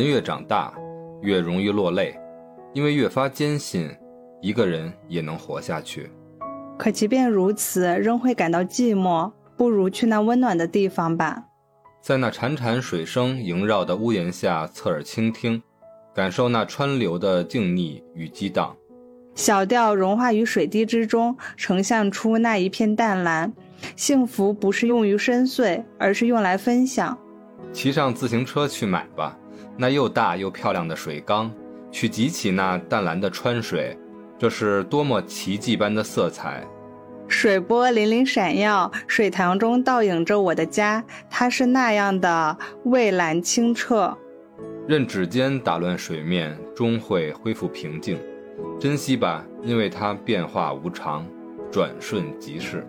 人越长大越容易落泪，因为越发坚信一个人也能活下去。可即便如此，仍会感到寂寞，不如去那温暖的地方吧。在那潺潺水声萦绕的屋檐下，侧耳倾听，感受那川流的静谧与激荡。小调融化于水滴之中，呈现出那一片淡蓝。幸福不是用于深邃，而是用来分享。骑上自行车去买吧，那又大又漂亮的水缸，去汲起那淡蓝的川水，这是多么奇迹般的色彩。水波粼粼闪耀，水塘中倒影着我的家，它是那样的蔚蓝清澈。任指尖打乱水面，终会恢复平静。珍惜吧，因为它变化无常，转瞬即逝。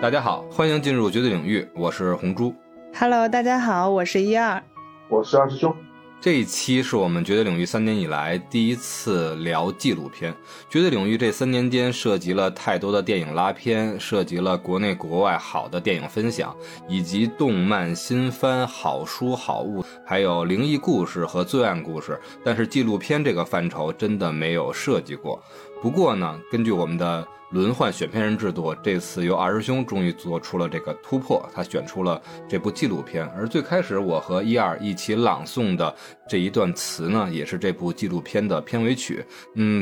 大家好，欢迎进入绝对领域，我是红猪。Hello， 大家好，我是12，我是二师兄。这一期是我们绝对领域3年以来第一次聊纪录片。绝对领域这3年间涉及了太多的电影拉片，涉及了国内国外好的电影分享，以及动漫新番、好书好物，还有灵异故事和罪案故事，但是纪录片这个范畴真的没有涉及过。不过呢，根据我们的轮换选片人制度，这次由二师兄终于做出了这个突破，他选出了这部纪录片。而最开始我和12一起朗诵的这一段词呢，也是这部纪录片的片尾曲。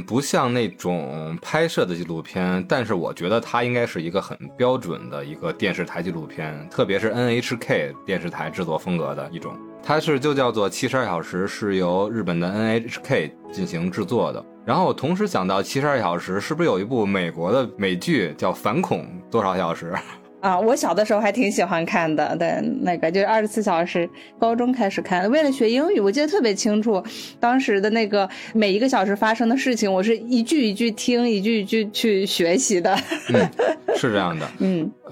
不像那种拍摄的纪录片，但是我觉得它应该是一个很标准的一个电视台纪录片，特别是 NHK 电视台制作风格的一种。它是就叫做72小时，是由日本的 NHK 进行制作的。然后我同时想到72小时是不是有一部美国的美剧叫反恐多少小时啊？我小的时候还挺喜欢看的，对，那个就是24小时，高中开始看的，为了学英语，我记得特别清楚，当时的那个每一个小时发生的事情，我是一句一句听，一句一句去学习的。是这样的，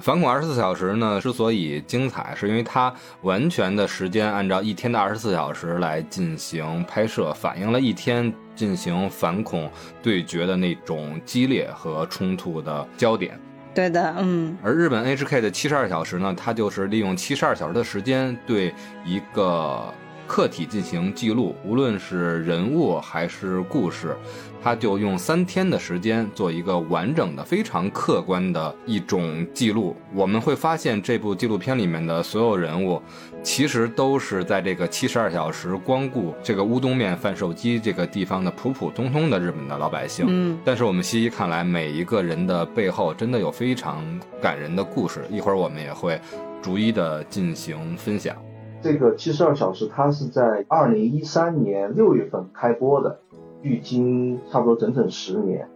反恐24小时呢之所以精彩，是因为它完全的时间按照一天的24小时来进行拍摄，反映了一天进行反恐对决的那种激烈和冲突的焦点。对的，而日本 NHK 的72小时呢，它就是利用72小时的时间对一个客体进行记录，无论是人物还是故事，它就用3天的时间做一个完整的非常客观的一种记录。我们会发现这部纪录片里面的所有人物其实都是在这个72小时光顾这个乌冬面贩售机这个地方的普普通通的日本的老百姓，但是我们细细看来，每一个人的背后真的有非常感人的故事，一会儿我们也会逐一的进行分享。这个72小时它是在2013年6月份开播的，距今差不多整整10年。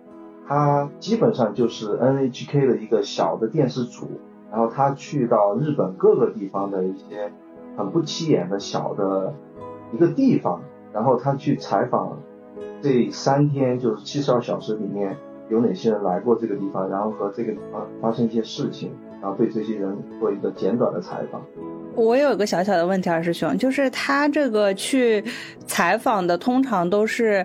它基本上就是 NHK 的一个小的电视组，然后它去到日本各个地方的一些很不起眼的小的一个地方，然后它去采访这3天就是72小时里面有哪些人来过这个地方，然后和这个地方发生一些事情，然后对这些人做一个简短的采访。我有一个小小的问题，二师兄，就是他这个去采访的通常都是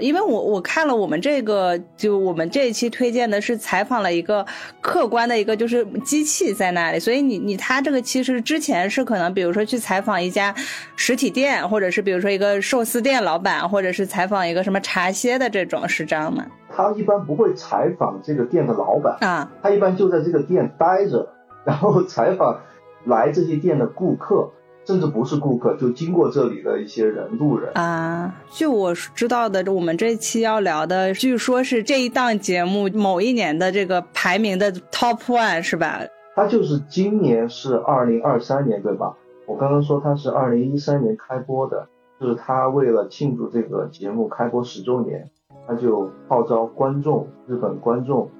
因为我看了我们这个，就我们这一期推荐的是采访了一个客观的一个就是机器在那里，所以他这个其实之前是可能比如说去采访一家实体店，或者是比如说一个寿司店老板，或者是采访一个什么茶歇的这种，是这样吗？他一般不会采访这个店的老板啊，他一般就在这个店待着，然后采访来这些店的顾客，甚至不是顾客，就经过这里的一些人路人啊。据我知道的，我们这期要聊的据说是这一档节目某一年的这个排名的 top 1 是吧？它就是今年是2023年，对吧？我刚刚说它是2013年开播的，就是它为了庆祝这个节目开播10周年，它就号召观众，日本观众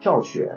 票选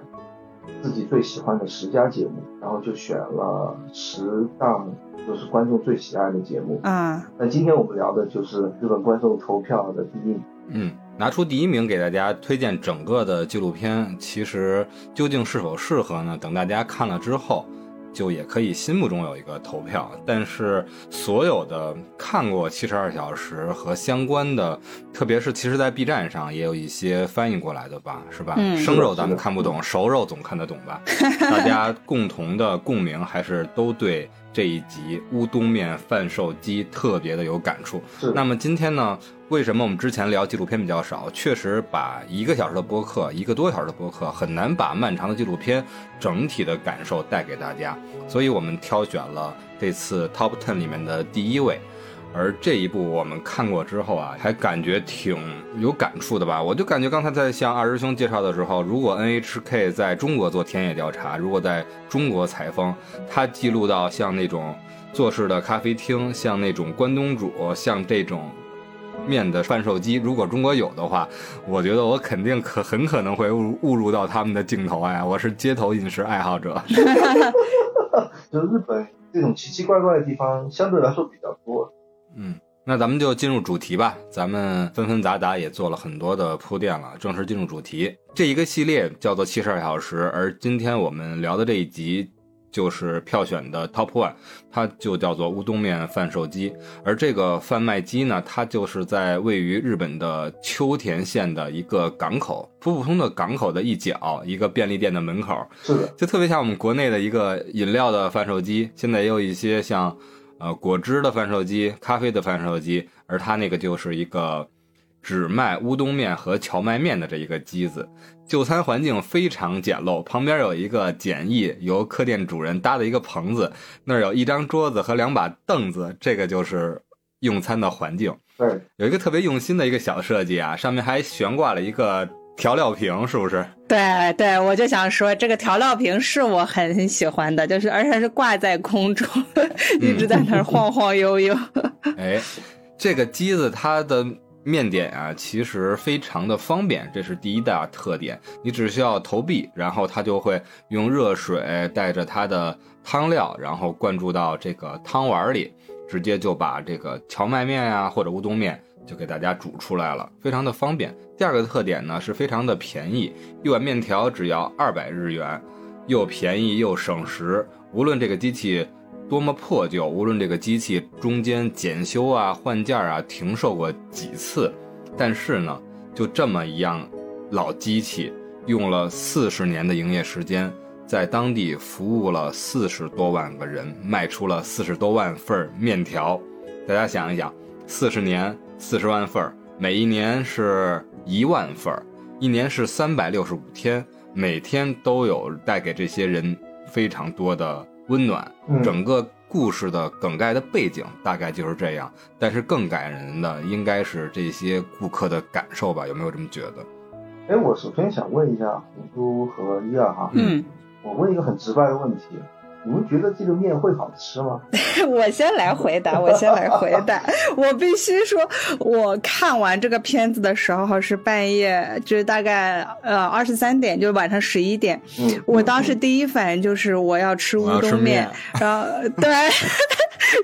自己最喜欢的10家节目，然后就选了10档就是观众最喜爱的节目啊。那今天我们聊的就是日本观众投票的第一名，拿出第一名给大家推荐整个的纪录片，其实究竟是否适合呢？等大家看了之后就也可以心目中有一个投票，但是所有的看过72小时和相关的，特别是其实在 B 站上也有一些翻译过来的吧，是吧？生肉咱们看不懂，熟肉总看得懂吧？大家共同的共鸣还是都对这一集乌冬面贩售机特别的有感触。那么今天呢，为什么我们之前聊纪录片比较少？确实把1个小时的播客，1个多小时的播客，很难把漫长的纪录片整体的感受带给大家，所以我们挑选了这次 Top 10 里面的第1位。而这一部我们看过之后啊，还感觉挺有感触的吧。我就感觉刚才在向二师兄介绍的时候，如果 NHK 在中国做田野调查，如果在中国采风，它记录到像那种坐式的咖啡厅，像那种关东煮，像这种面的贩售机，如果中国有的话，我觉得我肯定很可能会误入到他们的镜头。哎，我是街头饮食爱好者。就日本这种奇奇怪怪的地方相对来说比较多。嗯，那咱们就进入主题吧。咱们纷纷杂杂也做了很多的铺垫了，正式进入主题。这一个系列叫做72小时，而今天我们聊的这一集就是票选的 Top 1， 它就叫做乌冬面贩售机。而这个贩卖机呢，它就是在位于日本的秋田县的一个港口，普普通的港口的一角，一个便利店的门口。是的，就特别像我们国内的一个饮料的贩售机，现在也有一些像果汁的贩售机，咖啡的贩售机，而它那个就是一个只卖乌冬面和荞麦面的这一个机子。就餐环境非常简陋，旁边有一个简易由客店主人搭的一个棚子，那儿有一张桌子和2把凳子，这个就是用餐的环境。对，有一个特别用心的一个小设计啊，上面还悬挂了一个调料瓶，是不是？对对，我就想说这个调料瓶是我很喜欢的，就是而且是挂在空中，一直在那儿晃晃悠悠。哎，这个机子它的面点啊，其实非常的方便，这是第一大特点。你只需要投币，然后它就会用热水带着它的汤料，然后灌注到这个汤碗里，直接就把这个荞麦面啊或者乌冬面就给大家煮出来了，非常的方便。第二个特点呢，是非常的便宜，一碗面条只要200日元，又便宜又省时。无论这个机器多么破旧，无论这个机器中间检修啊、换件啊、停售过几次，但是呢，就这么一样老机器，用了40年的营业时间，在当地服务了40多万个人，卖出了40多万份面条。大家想一想，40年40万份，每一年是1万份，一年是365天，每天都有带给这些人非常多的温暖。整个故事的梗概的背景大概就是这样，但是更感人的应该是这些顾客的感受吧？有没有这么觉得？哎，我首先想问一下胡叔和伊尔哈，我问一个很直白的问题。你们觉得这个面会好吃吗？我先来回答。我必须说，我看完这个片子的时候是半夜，就是大概23点，就是晚上11点。我当时第一反应就是我要吃乌冬面，然后对。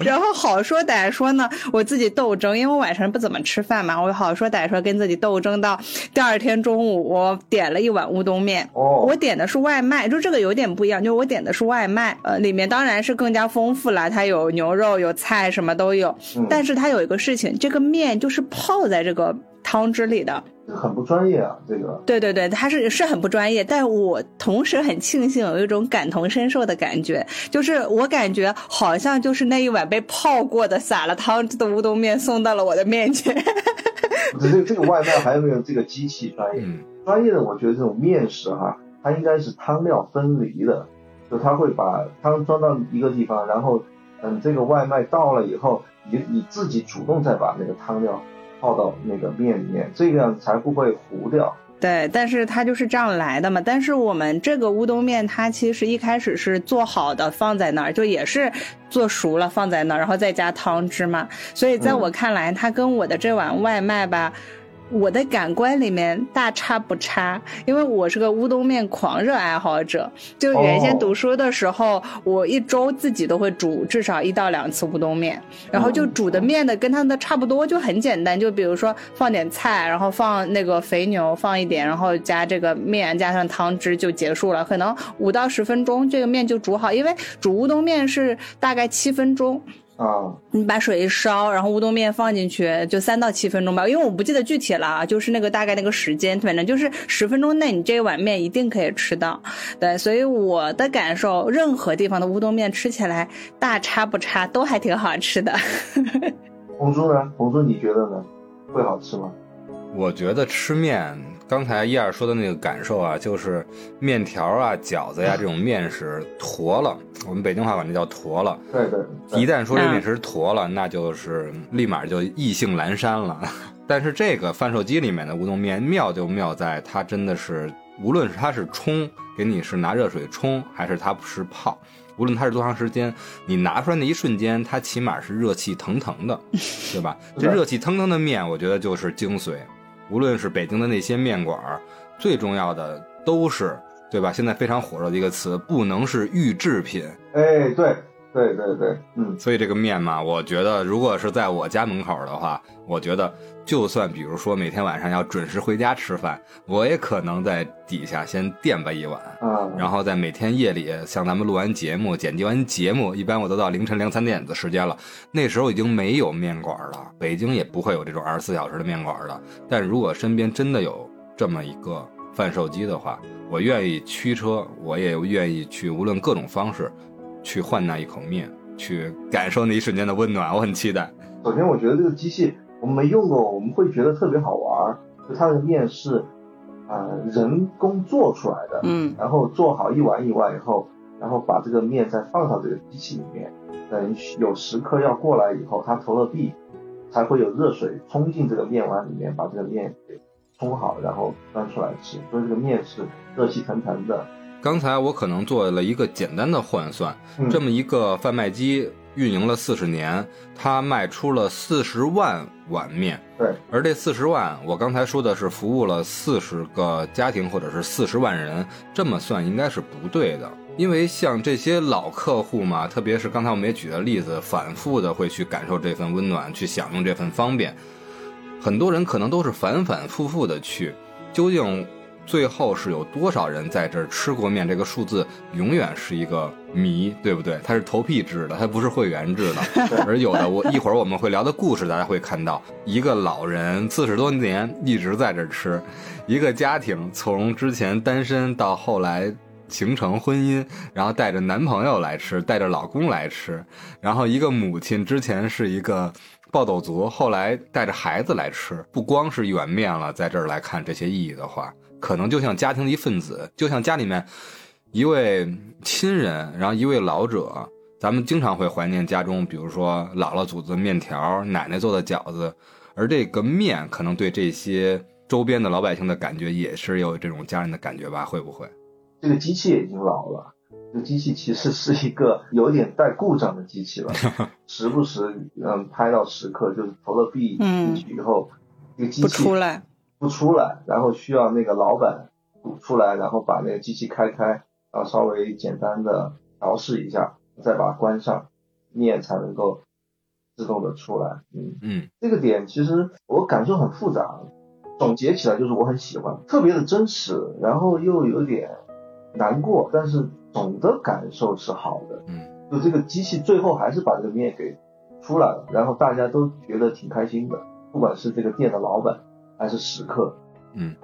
然后好说歹说呢，我自己斗争，因为我晚上不怎么吃饭嘛，我好说歹说跟自己斗争到第二天中午，我点了一碗乌冬面。我点的是外卖，就这个有点不一样，就我点的是外卖，里面当然是更加丰富了，它有牛肉有菜什么都有，但是它有一个事情，这个面就是泡在这个汤汁里的，很不专业啊，这个。对对对，它是很不专业，但我同时很庆幸有一种感同身受的感觉，就是我感觉好像就是那一碗被泡过的撒了汤汁的乌冬面送到了我的面前。这个外卖还有没有这个机器专业？专业的我觉得这种面食哈，它应该是汤料分离的，就它会把汤装到一个地方，然后这个外卖到了以后，你自己主动再把那个汤料泡到那个面里面，这样才不会糊掉。对，但是它就是这样来的嘛。但是我们这个乌冬面，它其实一开始是做好的放在那儿，就也是做熟了放在那儿，然后再加汤汁嘛。所以在我看来，它跟我的这碗外卖吧，我的感官里面大差不差，因为我是个乌冬面狂热爱好者，就原先读书的时候，我一周自己都会煮至少1到2次乌冬面，然后就煮的面的跟他们的差不多，就很简单，就比如说放点菜，然后放那个肥牛放一点，然后加这个面加上汤汁就结束了，可能5到10分钟这个面就煮好，因为煮乌冬面是大概7分钟。啊，你把水一烧，然后乌冬面放进去，就3到7分钟吧，因为我不记得具体了，就是那个大概那个时间，反正就是10分钟内你这一碗面一定可以吃到。对，所以我的感受，任何地方的乌冬面吃起来大差不差，都还挺好吃的。红猪呢？红猪你觉得呢？会好吃吗？我觉得吃面，刚才叶儿说的那个感受啊，就是面条啊、饺子呀、这种面食坨了，我们北京话管这叫坨了。对对对，一旦说这面食坨了，那就是立马就意兴阑珊了。但是这个贩售机里面的乌冬面妙就妙在，它真的是无论是它是冲给你是拿热水冲，还是它是泡，无论它是多长时间，你拿出来那一瞬间，它起码是热气腾腾的，对吧？这热气腾腾的面，我觉得就是精髓。无论是北京的那些面馆，最重要的都是，对吧？现在非常火热的一个词，不能是预制品。哎，对对对对，嗯。所以这个面嘛，我觉得如果是在我家门口的话，我觉得就算比如说每天晚上要准时回家吃饭，我也可能在底下先垫吧一碗，嗯，然后在每天夜里，像咱们录完节目、剪辑完节目，一般我都到凌晨2、3点的时间了，那时候已经没有面馆了，北京也不会有这种24小时的面馆了。但如果身边真的有这么一个贩售机的话，我愿意驱车，我也愿意去，无论各种方式去换那一口面，去感受那一瞬间的温暖。我很期待。首先，我觉得这个机器，我们没用过，我们会觉得特别好玩。就它的面是，人工做出来的，嗯，然后做好一碗一碗以后，然后把这个面再放到这个机器里面，等有食客要过来以后，它投了币，才会有热水冲进这个面碗里面，把这个面给冲好，然后端出来吃。所以这个面是热气腾腾的。刚才我可能做了一个简单的换算，这么一个贩卖机运营了40年，他卖出了40万碗面。对，而这40万，我刚才说的是服务了40个家庭或者是40万人，这么算应该是不对的。因为像这些老客户嘛，特别是刚才我们也举的例子，反复的会去感受这份温暖，去享用这份方便。很多人可能都是反反复复的去，究竟最后是有多少人在这儿吃过面，这个数字永远是一个谜，对不对？它是投币制的，它不是会员制的。而有的一会儿我们会聊的故事，大家会看到一个老人40多年一直在这儿吃，一个家庭从之前单身到后来形成婚姻，然后带着男朋友来吃，带着老公来吃，然后一个母亲之前是一个暴走族，后来带着孩子来吃。不光是一碗面了，在这儿来看这些意义的话，可能就像家庭的一份子，就像家里面一位亲人，然后一位老者，咱们经常会怀念家中，比如说姥姥煮的面条，奶奶做的饺子，而这个面可能对这些周边的老百姓的感觉也是有这种家人的感觉吧？会不会？这个机器也已经老了，这个机器其实是一个有点带故障的机器了，时不时拍到食客就是投了币进去以后，这个机器不出来，然后需要那个老板补出来，然后把那个机器开，然后稍微简单的调试一下，再把它关上，面才能够自动的出来。这个点其实我感受很复杂，总结起来就是我很喜欢，特别的真实，然后又有点难过，但是总的感受是好的。就这个机器最后还是把这个面给出来了，然后大家都觉得挺开心的，不管是这个店的老板还是食客。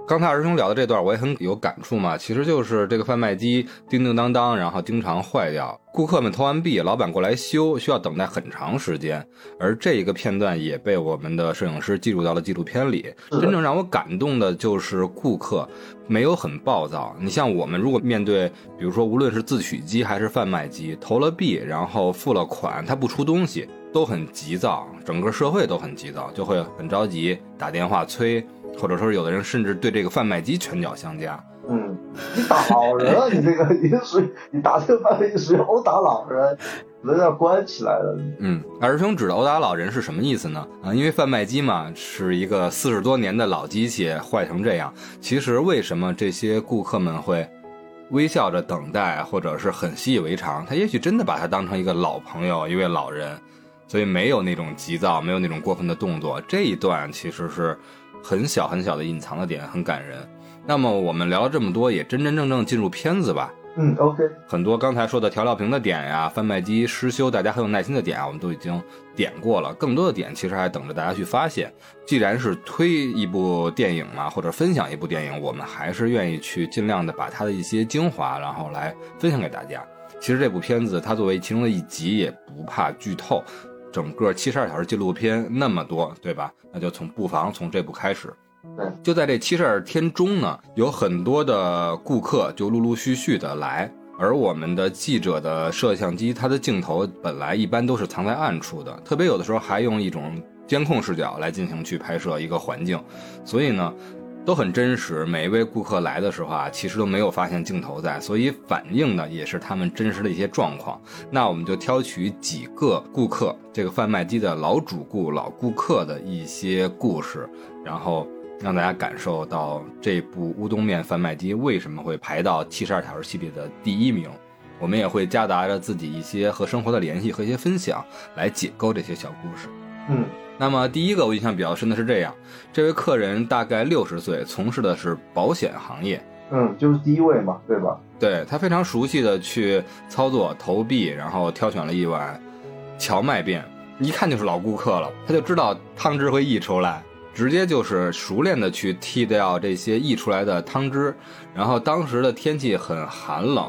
刚才二师兄聊的这段我也很有感触嘛，其实就是这个贩卖机叮叮当当，然后经常坏掉，顾客们投完币，老板过来修，需要等待很长时间。而这一个片段也被我们的摄影师记录到了纪录片里。真正让我感动的就是顾客没有很暴躁。你像我们如果面对比如说无论是自取机还是贩卖机，投了币然后付了款，他不出东西，都很急躁，整个社会都很急躁，就会很着急，打电话催，或者说有的人甚至对这个贩卖机拳脚相加。你打老人啊，你这个你打这个贩卖机属于殴打老人，人要关起来了。二师兄指的殴打老人是什么意思呢？因为贩卖机嘛是一个40多年的老机器，坏成这样，其实为什么这些顾客们会微笑着等待，或者是很习以为常，他也许真的把他当成一个老朋友，一位老人，所以没有那种急躁，没有那种过分的动作。这一段其实是很小很小的隐藏的点，很感人。那么我们聊了这么多，也真真正正进入片子吧。嗯 ，OK。很多刚才说的调料瓶的点呀、贩卖机失修，大家很有耐心的点啊，我们都已经点过了。更多的点其实还等着大家去发现。既然是推一部电影嘛，或者分享一部电影，我们还是愿意去尽量的把它的一些精华，然后来分享给大家。其实这部片子它作为其中的一集，也不怕剧透。整个72小时纪录片那么多，对吧？那就不妨从这部开始。就在这72天中呢，有很多的顾客就陆陆续续的来，而我们的记者的摄像机，它的镜头本来一般都是藏在暗处的，特别有的时候还用一种监控视角来进行去拍摄一个环境，所以呢都很真实。每一位顾客来的时候啊，其实都没有发现镜头在，所以反映的也是他们真实的一些状况。那我们就挑取几个顾客，这个贩卖机的老主顾、老顾客的一些故事，然后让大家感受到这部乌冬面贩卖机为什么会排到72小时系列的第一名。我们也会夹杂着自己一些和生活的联系和一些分享来解构这些小故事。嗯，那么第一个我印象比较深的是这样，这位客人大概60岁，从事的是保险行业。嗯，就是第一位嘛，对吧？对，他非常熟悉的去操作投币，然后挑选了一碗荞麦面，一看就是老顾客了，他就知道汤汁会溢出来，直接就是熟练的去剔掉这些溢出来的汤汁。然后当时的天气很寒冷，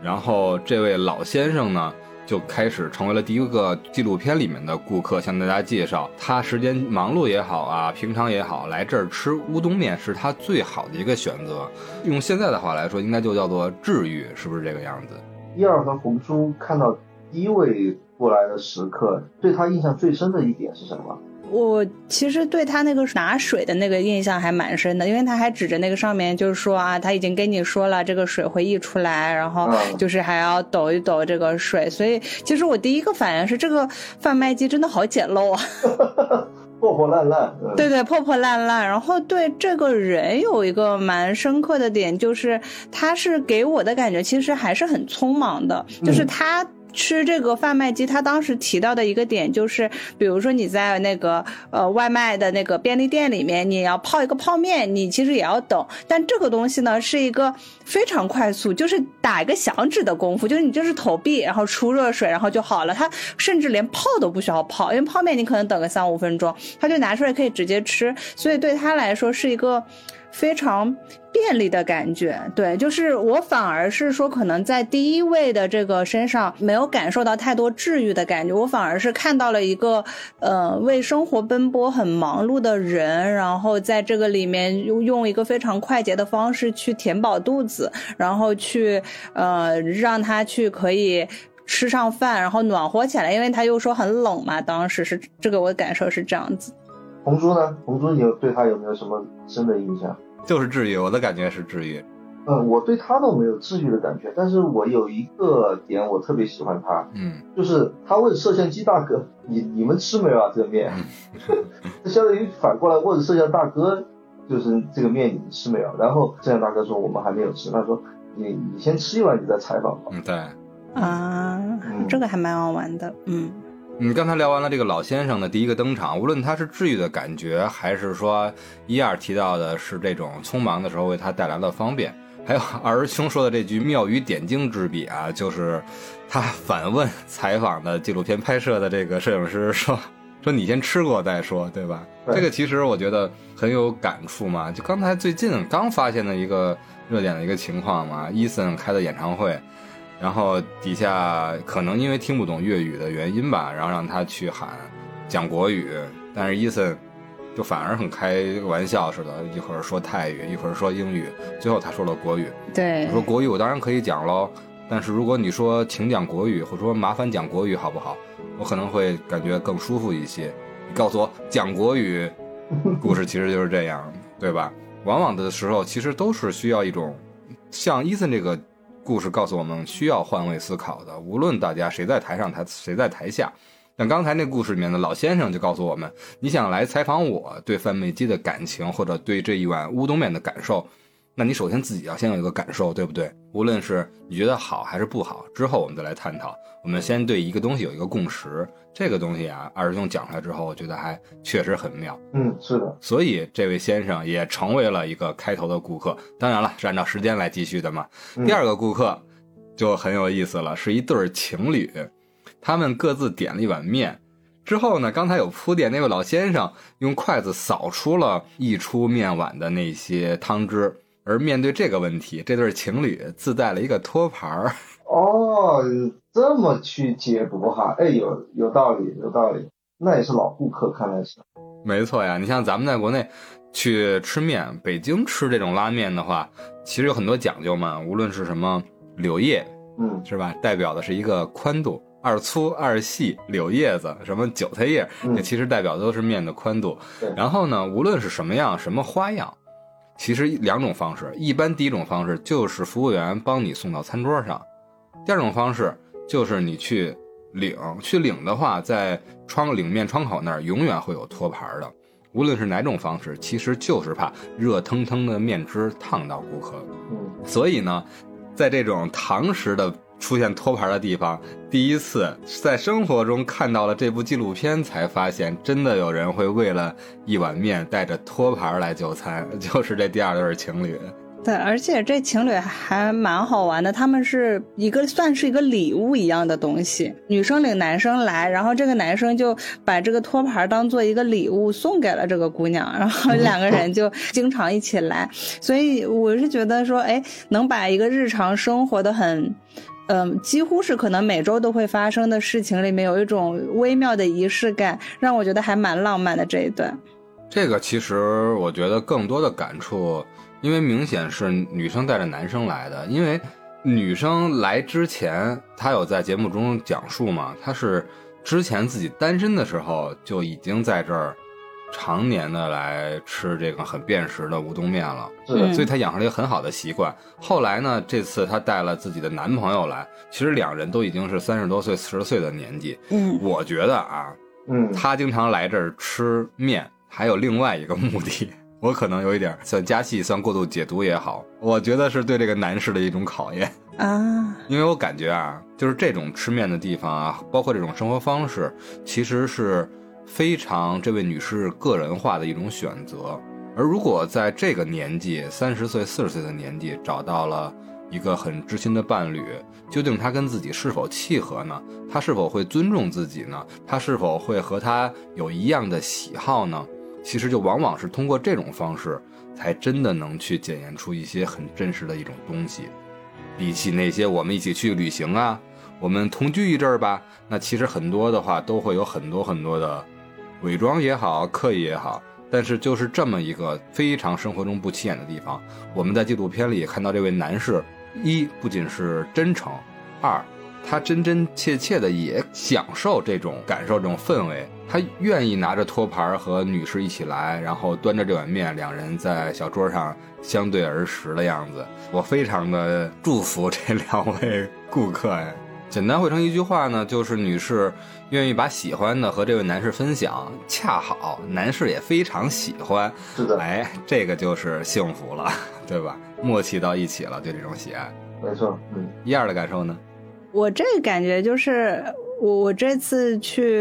然后这位老先生呢就开始成为了第一个纪录片里面的顾客，向大家介绍他时间忙碌也好啊，平常也好，来这儿吃乌冬面是他最好的一个选择。用现在的话来说应该就叫做治愈，是不是这个样子？一二和红叔看到第一位过来的食客，对他印象最深的一点是什么？我其实对他那个拿水的那个印象还蛮深的，因为他还指着那个上面就是说啊，他已经跟你说了这个水会溢出来，然后就是还要抖一抖这个水，所以其实我第一个反应是这个贩卖机真的好简陋啊。破破烂烂。对对，破破烂烂。然后对这个人有一个蛮深刻的点，就是他是给我的感觉其实还是很匆忙的，就是他吃这个贩卖机，他当时提到的一个点就是，比如说你在那个外卖的那个便利店里面，你要泡一个泡面，你其实也要等，但这个东西呢是一个非常快速，就是打一个响指的功夫，就是你就是投币，然后出热水，然后就好了。他甚至连泡都不需要泡，因为泡面你可能等个3-5分钟，他就拿出来可以直接吃，所以对他来说是一个非常便利的感觉。对，就是我反而是说可能在第一位的这个身上没有感受到太多治愈的感觉，我反而是看到了一个为生活奔波很忙碌的人，然后在这个里面用一个非常快捷的方式去填饱肚子，然后去让他去可以吃上饭，然后暖和起来，因为他又说很冷嘛，当时是这个我的感受是这样子。红猪呢？红猪你对他有没有什么深的印象？就是治愈，我的感觉是治愈。我对他都没有治愈的感觉，但是我有一个点我特别喜欢他，就是他问摄像机大哥，你们吃没有啊这个面？相当于反过来问摄像大哥，就是这个面你们吃没有？然后摄像大哥说我们还没有吃，他说你先吃一碗，你再采访吧。对啊，这个还蛮好玩的。你刚才聊完了这个老先生的第一个登场，无论他是治愈的感觉，还是说一二提到的是这种匆忙的时候为他带来的方便，还有二师兄说的这句妙语点睛之笔啊，就是他反问采访的纪录片拍摄的这个摄影师说你先吃过再说，对吧？这个其实我觉得很有感触嘛，就刚才最近刚发现的一个热点的一个情况嘛， Eason 开的演唱会，然后底下可能因为听不懂粤语的原因吧，然后让他去喊讲国语，但是 Eason 就反而很开玩笑似的，一会儿说泰语，一会儿说英语，最后他说了国语。对，我说国语我当然可以讲咯，但是如果你说请讲国语，或者说麻烦讲国语好不好，我可能会感觉更舒服一些。你告诉我讲国语，故事其实就是这样，对吧？往往的时候其实都是需要一种像 Eason 这个故事告诉我们需要换位思考的，无论大家谁在台上谁在台下。像刚才那故事里面的老先生就告诉我们，你想来采访我对贩卖机的感情，或者对这一碗乌冬面的感受，那你首先自己要先有一个感受，对不对？无论是你觉得好还是不好，之后我们再来探讨。我们先对一个东西有一个共识，这个东西啊，二师兄讲出来之后我觉得还确实很妙。是的。所以这位先生也成为了一个开头的顾客，当然了是按照时间来继续的嘛。第二个顾客就很有意思了，是一对情侣，他们各自点了一碗面。之后呢，刚才有铺垫，那位老先生用筷子扫出了溢出面碗的那些汤汁。而面对这个问题，这对情侣自带了一个托盘。哦，这么去解读哈，哎，有道理，有道理，那也是老顾客，看来是。没错呀，你像咱们在国内去吃面，北京吃这种拉面的话，其实有很多讲究嘛，无论是什么柳叶，是吧？代表的是一个宽度。二粗二细，柳叶子，什么韭菜叶，这其实代表都是面的宽度。然后呢，无论是什么样，什么花样，其实两种方式。一般第一种方式就是服务员帮你送到餐桌上，第二种方式就是你去领。去领的话，在领面窗口那儿永远会有托盘的。无论是哪种方式，其实就是怕热腾腾的面汁烫到顾客。所以呢，在这种堂食的出现托盘的地方，第一次在生活中看到了这部纪录片，才发现真的有人会为了一碗面带着托盘来就餐，就是这第二对情侣。对，而且这情侣还蛮好玩的，他们是一个算是一个礼物一样的东西，女生领男生来，然后这个男生就把这个托盘当做一个礼物送给了这个姑娘，然后两个人就经常一起来。所以我是觉得说，哎，能把一个日常生活的很几乎是可能每周都会发生的事情里面有一种微妙的仪式感，让我觉得还蛮浪漫的。这一段这个其实我觉得更多的感触，因为明显是女生带着男生来的。因为女生来之前，她有在节目中讲述嘛，她是之前自己单身的时候就已经在这儿常年的来吃这个很辨识的乌冬面了，所以他养成了一个很好的习惯。后来呢，这次他带了自己的男朋友来，其实两人都已经是30多岁、40岁的年纪。我觉得啊，他经常来这儿吃面，还有另外一个目的，我可能有一点算加戏、算过度解读也好，我觉得是对这个男士的一种考验啊。因为我感觉啊，就是这种吃面的地方啊，包括这种生活方式，其实是非常这位女士个人化的一种选择。而如果在这个年纪30岁、40岁的年纪找到了一个很知心的伴侣，究竟她跟自己是否契合呢？她是否会尊重自己呢？她是否会和她有一样的喜好呢？其实就往往是通过这种方式才真的能去检验出一些很真实的一种东西。比起那些我们一起去旅行啊，我们同居一阵儿吧，那其实很多的话都会有很多很多的伪装也好，刻意也好，但是就是这么一个非常生活中不起眼的地方，我们在纪录片里看到这位男士，一不仅是真诚，二他真真切切的也享受这种感受，这种氛围。他愿意拿着托盘和女士一起来，然后端着这碗面，两人在小桌上相对而食的样子，我非常的祝福这两位顾客呀。简单汇成一句话呢，就是女士愿意把喜欢的和这位男士分享，恰好男士也非常喜欢，是的，哎，这个就是幸福了，对吧？默契到一起了，对这种喜爱，没错。一样的感受呢？我这个感觉就是，我这次去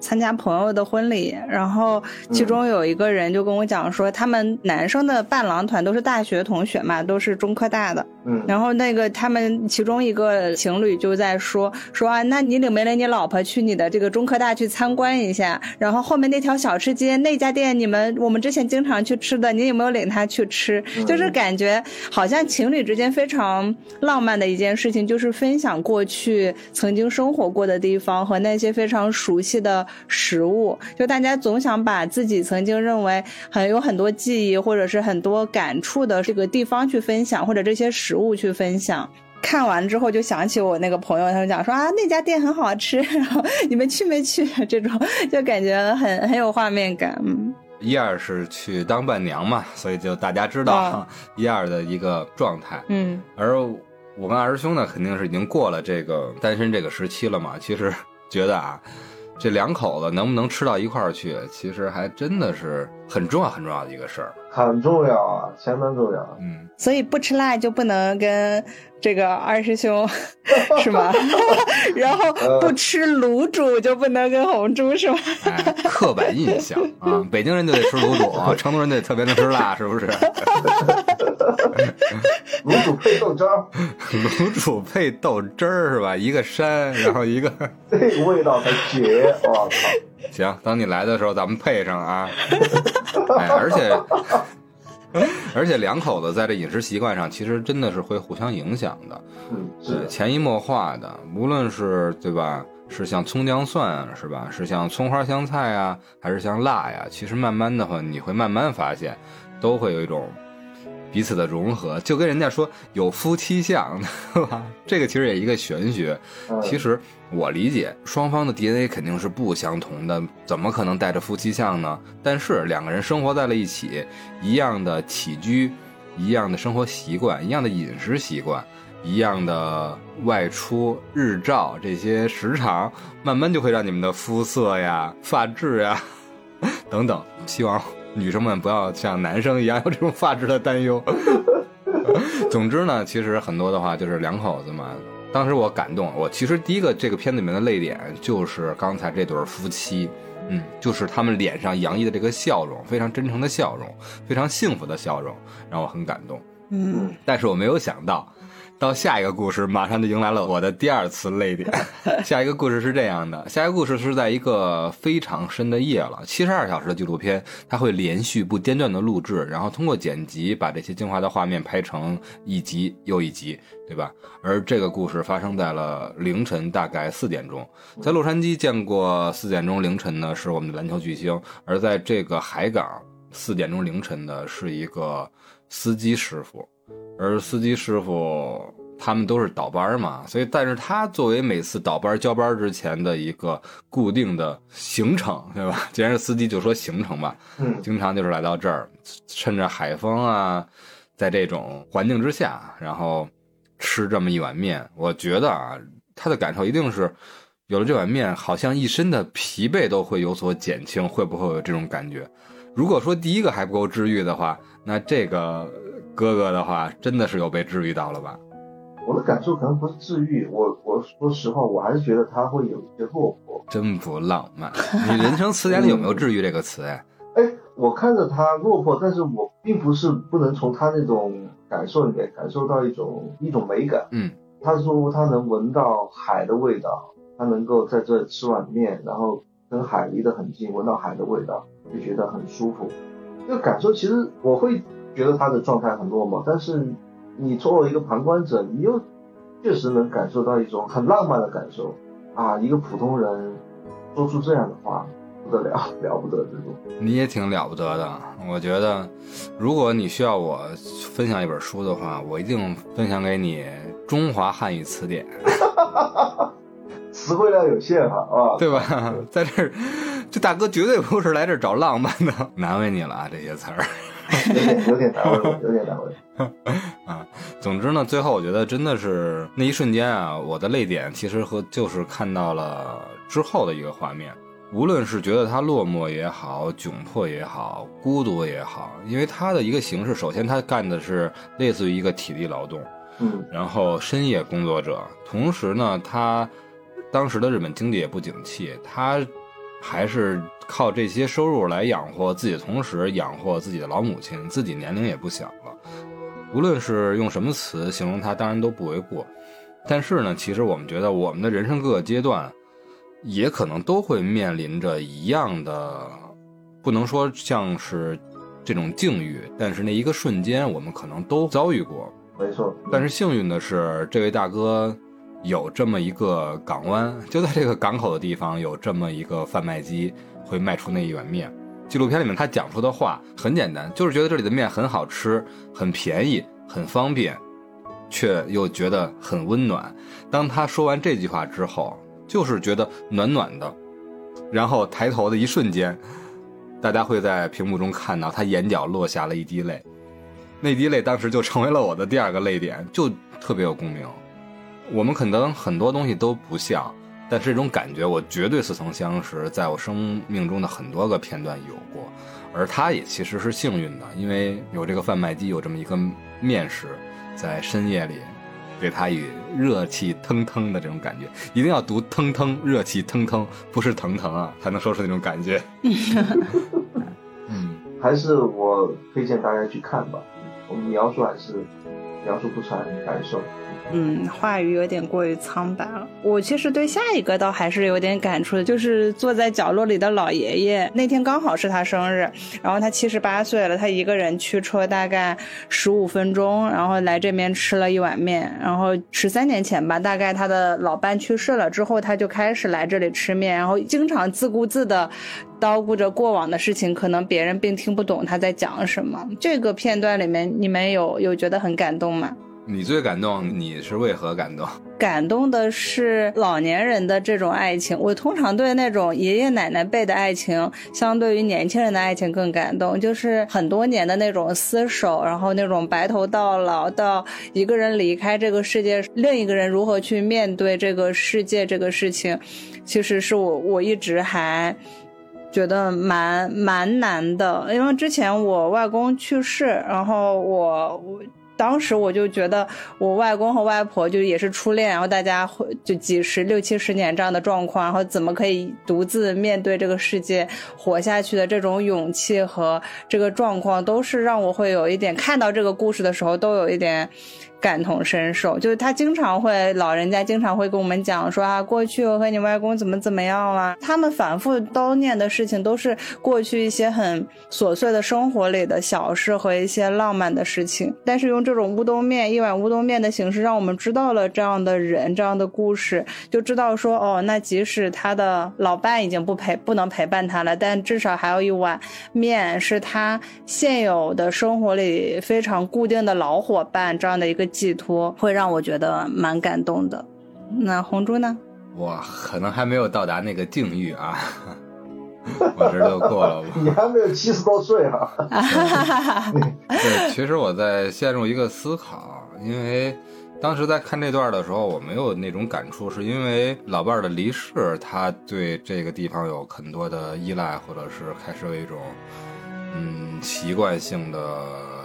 参加朋友的婚礼，然后其中有一个人就跟我讲说，他们男生的伴郎团都是大学同学嘛，都是中科大的。然后那个他们其中一个情侣就在说啊，那你领没领你老婆去你的这个中科大去参观一下，然后后面那条小吃街那家店我们之前经常去吃的，你有没有领他去吃？就是感觉好像情侣之间非常浪漫的一件事情，就是分享过去曾经生活过的地方和那些非常熟悉的食物，就大家总想把自己曾经认为有很多记忆或者是很多感触的这个地方去分享，或者这些食物去分享。看完之后就想起我那个朋友，他就讲说啊，那家店很好吃，然后你们去没去？这种就感觉很有画面感。一二是去当伴娘嘛，所以就大家知道一二的一个状态。而我跟二师兄呢，肯定是已经过了这个单身这个时期了嘛。其实觉得啊，这两口子能不能吃到一块儿去，其实还真的是很重要很重要的一个事儿。很重要啊，相当重要。所以不吃辣就不能跟这个二师兄是吗？然后不吃卤煮就不能跟红猪是吗？刻板印象啊，北京人就得吃卤煮，成都人就得特别能吃辣，是不是？卤煮配豆汁儿，卤煮配豆汁儿是吧？一个山，然后一个这个味道才绝！我靠！行，等你来的时候咱们配上啊！哎，而且两口子在这饮食习惯上，其实真的是会互相影响的，对，潜移默化的，无论是对吧？是像葱姜蒜是吧？是像葱花香菜啊，还是像辣呀？其实慢慢的话，你会慢慢发现，都会有一种彼此的融合，就跟人家说有夫妻相，对吧？这个其实也一个玄学。其实我理解，双方的 DNA 肯定是不相同的，怎么可能带着夫妻相呢？但是两个人生活在了一起，一样的起居，一样的生活习惯，一样的饮食习惯。一样的外出日照这些时长，慢慢就会让你们的肤色呀发质呀等等，希望女生们不要像男生一样有这种发质的担忧。总之呢，其实很多的话就是两口子嘛，当时我感动，我其实第一个这个片子里面的泪点就是刚才这对夫妻，就是他们脸上洋溢的这个笑容，非常真诚的笑容，非常幸福的笑容，让我很感动。但是我没有想到下一个故事马上就迎来了我的第二次泪点。下一个故事是这样的，下一个故事是在一个非常深的夜了，72小时的纪录片，它会连续不间断的录制，然后通过剪辑把这些精华的画面拍成一集又一集，对吧？而这个故事发生在了凌晨大概4点钟，在洛杉矶见过4点钟凌晨呢是我们的篮球巨星，而在这个海港4点钟凌晨的是一个司机师傅，而司机师傅他们都是倒班嘛，所以但是他作为每次倒班交班之前的一个固定的行程，对吧？既然是司机就说行程吧，经常就是来到这儿，趁着海风啊，在这种环境之下，然后吃这么一碗面，我觉得啊，他的感受一定是有了这碗面，好像一身的疲惫都会有所减轻，会不会有这种感觉？如果说第一个还不够治愈的话，那这个哥哥的话真的是有被治愈到了吧？我的感受可能不是治愈，我说实话，我还是觉得他会有一些落魄。真不浪漫。你人生词典里有没有治愈这个词？我看着他落魄，但是我并不是不能从他那种感受里面感受到一种美感。他说他能闻到海的味道，他能够在这吃碗面，然后跟海离得很近，闻到海的味道就觉得很舒服。这个感受其实我会觉得他的状态很落寞，但是你作为一个旁观者，你又确实能感受到一种很浪漫的感受啊！一个普通人说出这样的话，不得了，了不得这种。你也挺了不得的，我觉得，如果你需要我分享一本书的话，我一定分享给你《中华汉语词典》。词汇量有限啊，对吧？对，在这儿，这大哥绝对不是来这儿找浪漫的，难为你了啊，这些词儿。有点难为，有点难为啊！总之呢，最后我觉得真的是那一瞬间啊，我的泪点其实就是看到了之后的一个画面，无论是觉得他落寞也好，窘迫也好，孤独也好，因为他的一个形式，首先他干的是类似于一个体力劳动，然后深夜工作者，同时呢，他当时的日本经济也不景气，他还是靠这些收入来养活自己，同时养活自己的老母亲，自己年龄也不小了，无论是用什么词形容他，当然都不为过。但是呢，其实我们觉得我们的人生各个阶段也可能都会面临着一样的，不能说像是这种境遇，但是那一个瞬间我们可能都遭遇过，没错。但是幸运的是，这位大哥有这么一个港湾，就在这个港口的地方有这么一个贩卖机，会卖出那一碗面。纪录片里面他讲出的话很简单，就是觉得这里的面很好吃，很便宜，很方便，却又觉得很温暖。当他说完这句话之后，就是觉得暖暖的，然后抬头的一瞬间，大家会在屏幕中看到他眼角落下了一滴泪，那滴泪当时就成为了我的第二个泪点，就特别有共鸣。我们可能很多东西都不像，但是这种感觉我绝对似曾相识，在我生命中的很多个片段有过。而他也其实是幸运的，因为有这个贩卖机，有这么一个面食，在深夜里给他以热气腾腾的这种感觉，一定要读腾腾，热气腾腾，不是腾腾啊，才能说出那种感觉。还是我推荐大家去看吧，我们描述还是描述不出来的感受。话语有点过于苍白了。我其实对下一个倒还是有点感触的，就是坐在角落里的老爷爷，那天刚好是他生日，然后他78岁了，他一个人驱车大概15分钟，然后来这边吃了一碗面，然后13年前吧，大概他的老伴去世了之后，他就开始来这里吃面，然后经常自顾自的叨咕着过往的事情，可能别人并听不懂他在讲什么。这个片段里面你们有觉得很感动吗？你最感动，你是为何感动？感动的是老年人的这种爱情。我通常对那种爷爷奶奶辈的爱情相对于年轻人的爱情更感动，就是很多年的那种厮守，然后那种白头到老，到一个人离开这个世界，另一个人如何去面对这个世界这个事情，其实是我一直还觉得蛮难的。因为之前我外公去世，然后我当时我就觉得我外公和外婆就也是初恋，然后大家就60-70年这样的状况，然后怎么可以独自面对这个世界活下去的这种勇气和这个状况，都是让我会有一点，看到这个故事的时候都有一点感同身受。就是他老人家经常会跟我们讲说啊，过去我和你外公怎么样了，他们反复叨念的事情都是过去一些很琐碎的生活里的小事和一些浪漫的事情，但是用这种乌冬面，一碗乌冬面的形式，让我们知道了这样的人，这样的故事，就知道说哦，那即使他的老伴已经不能陪伴他了，但至少还有一碗面是他现有的生活里非常固定的老伙伴，这样的一个寄托，会让我觉得蛮感动的。那红珠呢？我可能还没有到达那个境遇啊，我这都过了。你还没有70多岁啊？对，其实我在陷入一个思考，因为当时在看这段的时候，我没有那种感触，是因为老伴的离世，他对这个地方有很多的依赖，或者是开始有一种习惯性的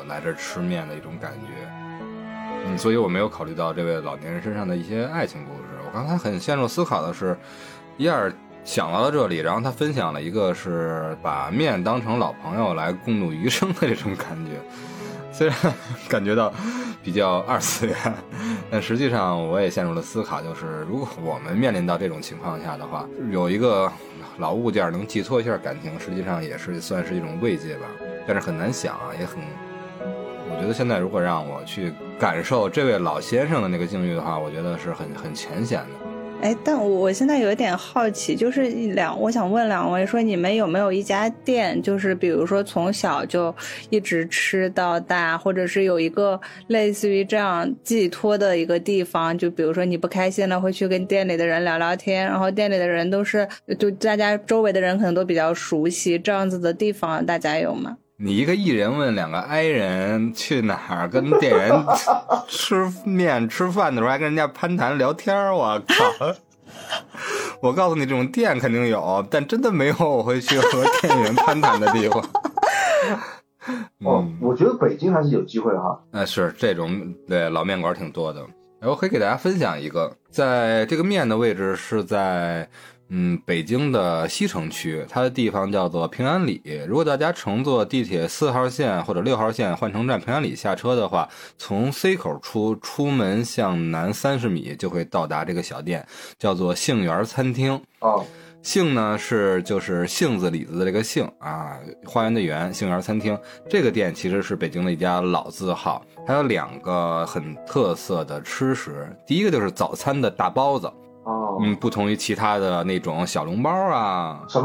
来这吃面的一种感觉。所以我没有考虑到这位老年人身上的一些爱情故事。我刚才很陷入思考的是，一二想到了这里，然后他分享了一个是把面当成老朋友来共度余生的这种感觉，虽然感觉到比较二次元，但实际上我也陷入了思考，就是如果我们面临到这种情况下的话，有一个老物件能寄托一下感情，实际上也是算是一种慰藉吧，但是很难想啊，也很，我觉得现在如果让我去感受这位老先生的那个境遇的话，我觉得是很浅显的。哎，但我现在有一点好奇，就是我想问两位说，你们有没有一家店，就是比如说从小就一直吃到大，或者是有一个类似于这样寄托的一个地方，就比如说你不开心了会去跟店里的人聊聊天，然后店里的人都是就大家周围的人可能都比较熟悉，这样子的地方大家有吗？你一个艺人问两个 I 人去哪儿跟店员吃面吃饭的时候还跟人家攀谈聊天，我靠！我告诉你，这种店肯定有，但真的没有我会去和店员攀谈的地方。我觉得北京还是有机会哈。是这种对老面馆挺多的。然后可以给大家分享一个，在这个面的位置是在。北京的西城区，它的地方叫做平安里。如果大家乘坐地铁4号线或者6号线换乘站平安里下车的话，从 C 口出门向南30米就会到达这个小店，叫做杏园餐厅。杏呢是就是杏子李子的这个杏啊，花园的园，杏园餐厅。这个店其实是北京的一家老字号，还有2个很特色的吃食。第一个就是早餐的大包子。不同于其他的那种小笼包啊，什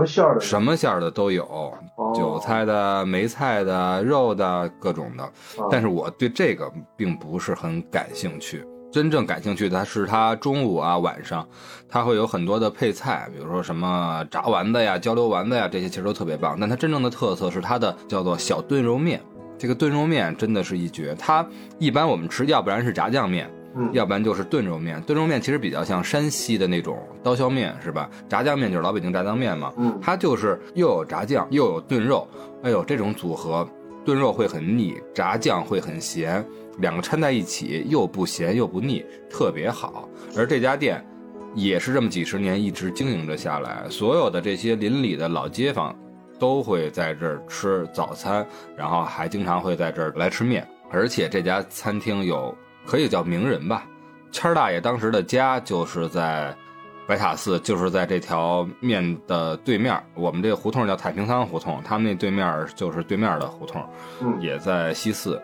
么馅儿的都有，韭菜的、梅菜的、肉的，各种的。但是我对这个并不是很感兴趣。真正感兴趣的是它中午啊、晚上，它会有很多的配菜，比如说什么炸丸子呀、焦溜丸子呀，这些其实都特别棒。但它真正的特色是它的叫做小炖肉面，这个炖肉面真的是一绝。它一般我们吃，要不然是炸酱面。要不然就是炖肉面，炖肉面其实比较像山西的那种刀削面，是吧？炸酱面就是老北京炸酱面嘛，它就是又有炸酱又有炖肉，哎呦，这种组合，炖肉会很腻，炸酱会很咸，2个掺在一起又不咸又不腻，特别好。而这家店也是这么几十年一直经营着下来，所有的这些邻里的老街坊都会在这儿吃早餐，然后还经常会在这儿来吃面。而且这家餐厅有可以叫名人吧，谦大爷当时的家就是在白塔寺，就是在这条面的对面，我们这个胡同叫太平仓胡同，他们那对面就是对面的胡同，也在西四。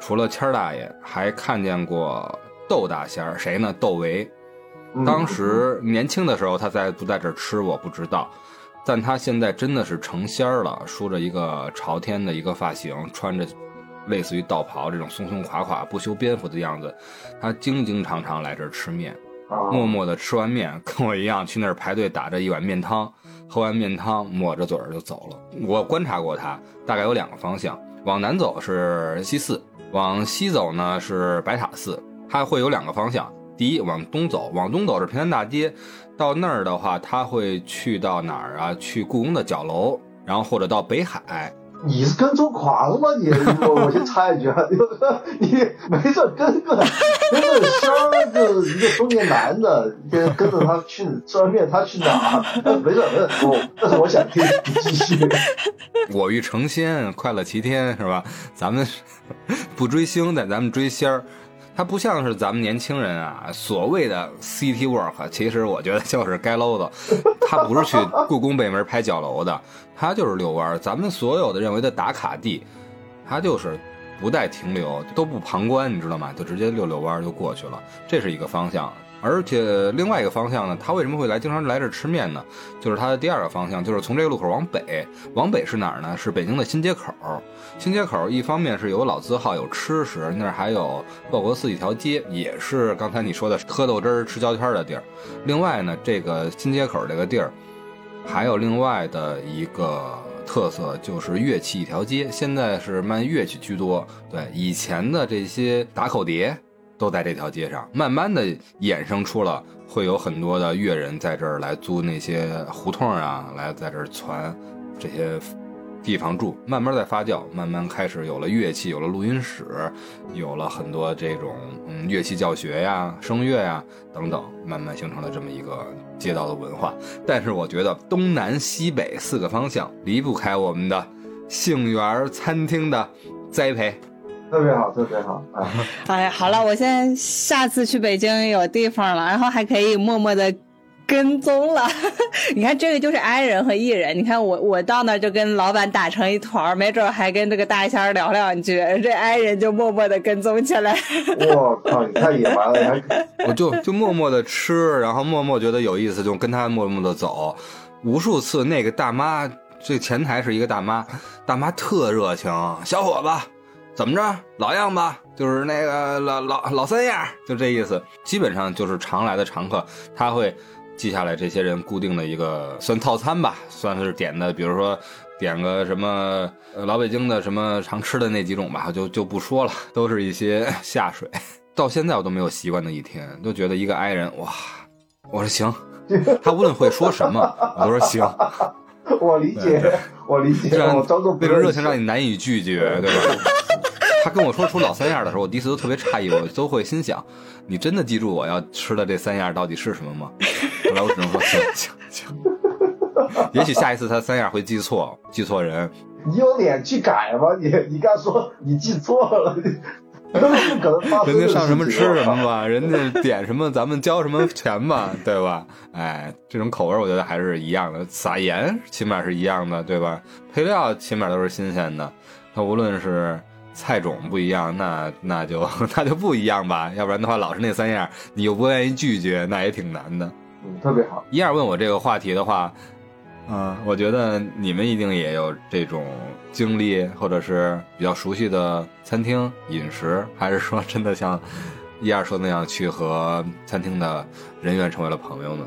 除了谦大爷还看见过窦大仙儿，谁呢？窦唯。当时年轻的时候他在不在这儿吃我不知道，但他现在真的是成仙了，梳着一个朝天的一个发型，穿着类似于道袍这种松松垮垮不修边幅的样子。他经经常常来这儿吃面，默默地吃完面跟我一样去那儿排队打着一碗面汤，喝完面汤抹着嘴儿就走了。我观察过他大概有两个方向，往南走是西寺，往西走呢是白塔寺，他会有两个方向。第一，往东走，往东走是平安大街，到那儿的话他会去到哪儿啊，去故宫的角楼，然后或者到北海。你是跟踪狂了吗？你我先插一句，你没事跟个仙儿，就是一个中年男的，跟着他去吃完面他去哪？没事，但是我想听你继续。我欲成仙，快乐齐天，是吧？咱们不追星，但咱们追仙儿。他不像是咱们年轻人啊，所谓的 city work， 其实我觉得就是街溜子。他不是去故宫北门拍角楼的，他就是遛弯。咱们所有的认为的打卡地，他就是不带停留，都不旁观，你知道吗？就直接遛弯就过去了，这是一个方向。而且另外一个方向呢，他为什么会来经常来这吃面呢？就是他的第二个方向，就是从这个路口往北。往北是哪儿呢？是北京的新街口。新街口一方面是有老字号有吃食，那还有报国寺一条街，也是刚才你说的喝豆汁吃胶圈的地儿。另外呢，这个新街口这个地儿还有另外的一个特色，就是乐器一条街，现在是卖乐器居多。对，以前的这些打口碟都在这条街上，慢慢的衍生出了会有很多的乐人在这儿来租那些胡同啊，来在这儿攒这些地方住，慢慢在发酵，慢慢开始有了乐器，有了录音室，有了很多这种乐器教学呀、声乐呀等等，慢慢形成了这么一个街道的文化。但是我觉得东南西北四个方向离不开我们的杏园餐厅的栽培。特别好，特别好！哎呀，好了，我现在下次去北京有地方了，然后还可以默默的跟踪了。你看，这个就是 I 人和 E 人。你看我到那就跟老板打成一团，没准还跟这个大仙聊两句，这 I 人就默默的跟踪起来。我靠，你太野蛮了！我就默默的吃，然后默默觉得有意思，就跟他默默的走。无数次，那个大妈，这前台是一个大妈，大妈特热情，小伙子。怎么着，老样吧，就是那个老三样，就这意思。基本上就是常来的常客，他会记下来这些人固定的一个算套餐吧，算是点的，比如说点个什么老北京的什么常吃的那几种吧，就不说了，都是一些下水。到现在我都没有习惯的一天，都觉得一个I人，哇，我说行，他无论会说什么，我都说行。我理解，我装作那种热情让你难以拒绝，对吧？他跟我说出老三样的时候，我第一次都特别诧异，我都会心想，你真的记住我要吃的这三样到底是什么吗？后来我只能说行。也许下一次他三样会记错人。你有脸去改吗？你刚说你记错了，人家上什么吃什么吧，人家点什么咱们交什么钱吧，对吧？哎，这种口味我觉得还是一样的，撒盐起码是一样的，对吧？配料起码都是新鲜的，那无论是菜种不一样，那就不一样吧，要不然的话老是那三样，你又不愿意拒绝，那也挺难的。特别好。一样问我这个话题的话，我觉得你们一定也有这种经历，或者是比较熟悉的餐厅饮食，还是说真的像一样说那样去和餐厅的人员成为了朋友呢？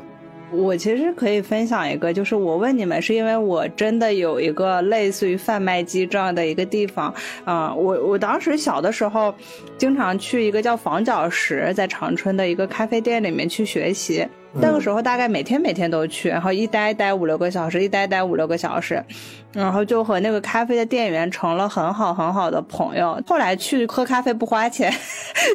我其实可以分享一个，就是我问你们是因为我真的有一个类似于贩卖机这样的一个地方啊、我当时小的时候经常去一个叫房角石在长春的一个咖啡店里面去学习，那个时候大概每天都去，然后一待5-6个小时，然后就和那个咖啡的店员成了很好的朋友。后来去喝咖啡不花钱，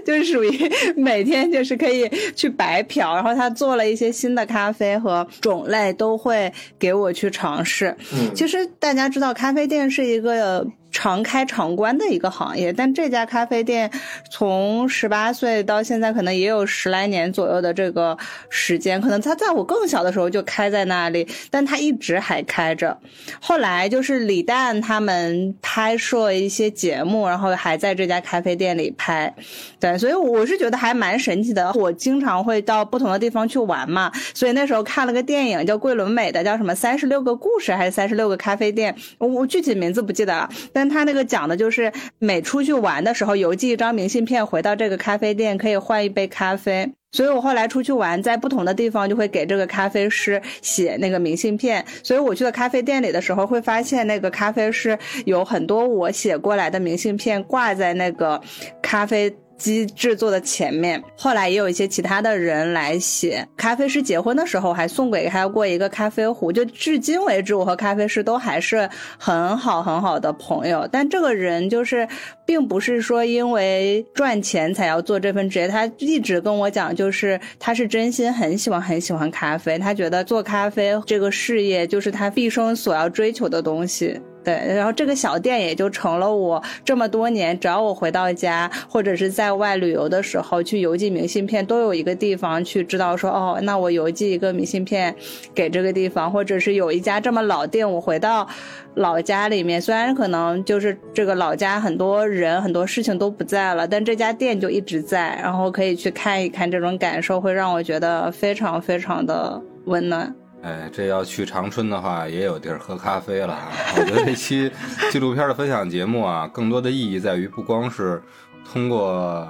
就是属于每天就是可以去白嫖，然后他做了一些新的咖啡和种类都会给我去尝试。其实大家知道咖啡店是一个常开常关的一个行业，但这家咖啡店从18岁到现在可能也有10来年左右的这个时间，可能它在我更小的时候就开在那里，但它一直还开着。后来就是李诞他们拍摄一些节目，然后还在这家咖啡店里拍。对，所以我是觉得还蛮神奇的。我经常会到不同的地方去玩嘛，所以那时候看了个电影叫桂纶镁的，叫什么36个故事还是36个咖啡店，我具体名字不记得了，但他那个讲的就是每出去玩的时候邮寄一张明信片回到这个咖啡店可以换一杯咖啡。所以我后来出去玩，在不同的地方就会给这个咖啡师写那个明信片，所以我去了咖啡店里的时候会发现那个咖啡师有很多我写过来的明信片挂在那个咖啡机制作的前面。后来也有一些其他的人来写，咖啡师结婚的时候还送给他过一个咖啡壶，就至今为止我和咖啡师都还是很好很好的朋友。但这个人就是并不是说因为赚钱才要做这份职业，他一直跟我讲就是他是真心很喜欢很喜欢咖啡，他觉得做咖啡这个事业就是他毕生所要追求的东西。对，然后这个小店也就成了我这么多年只要我回到家或者是在外旅游的时候去邮寄明信片都有一个地方去知道说，哦，那我邮寄一个明信片给这个地方，或者是有一家这么老店，我回到老家里面，虽然可能就是这个老家很多人很多事情都不在了，但这家店就一直在，然后可以去看一看，这种感受会让我觉得非常非常的温暖。哎，这要去长春的话也有地儿喝咖啡了。我觉得这期纪录片的分享节目啊，更多的意义在于不光是通过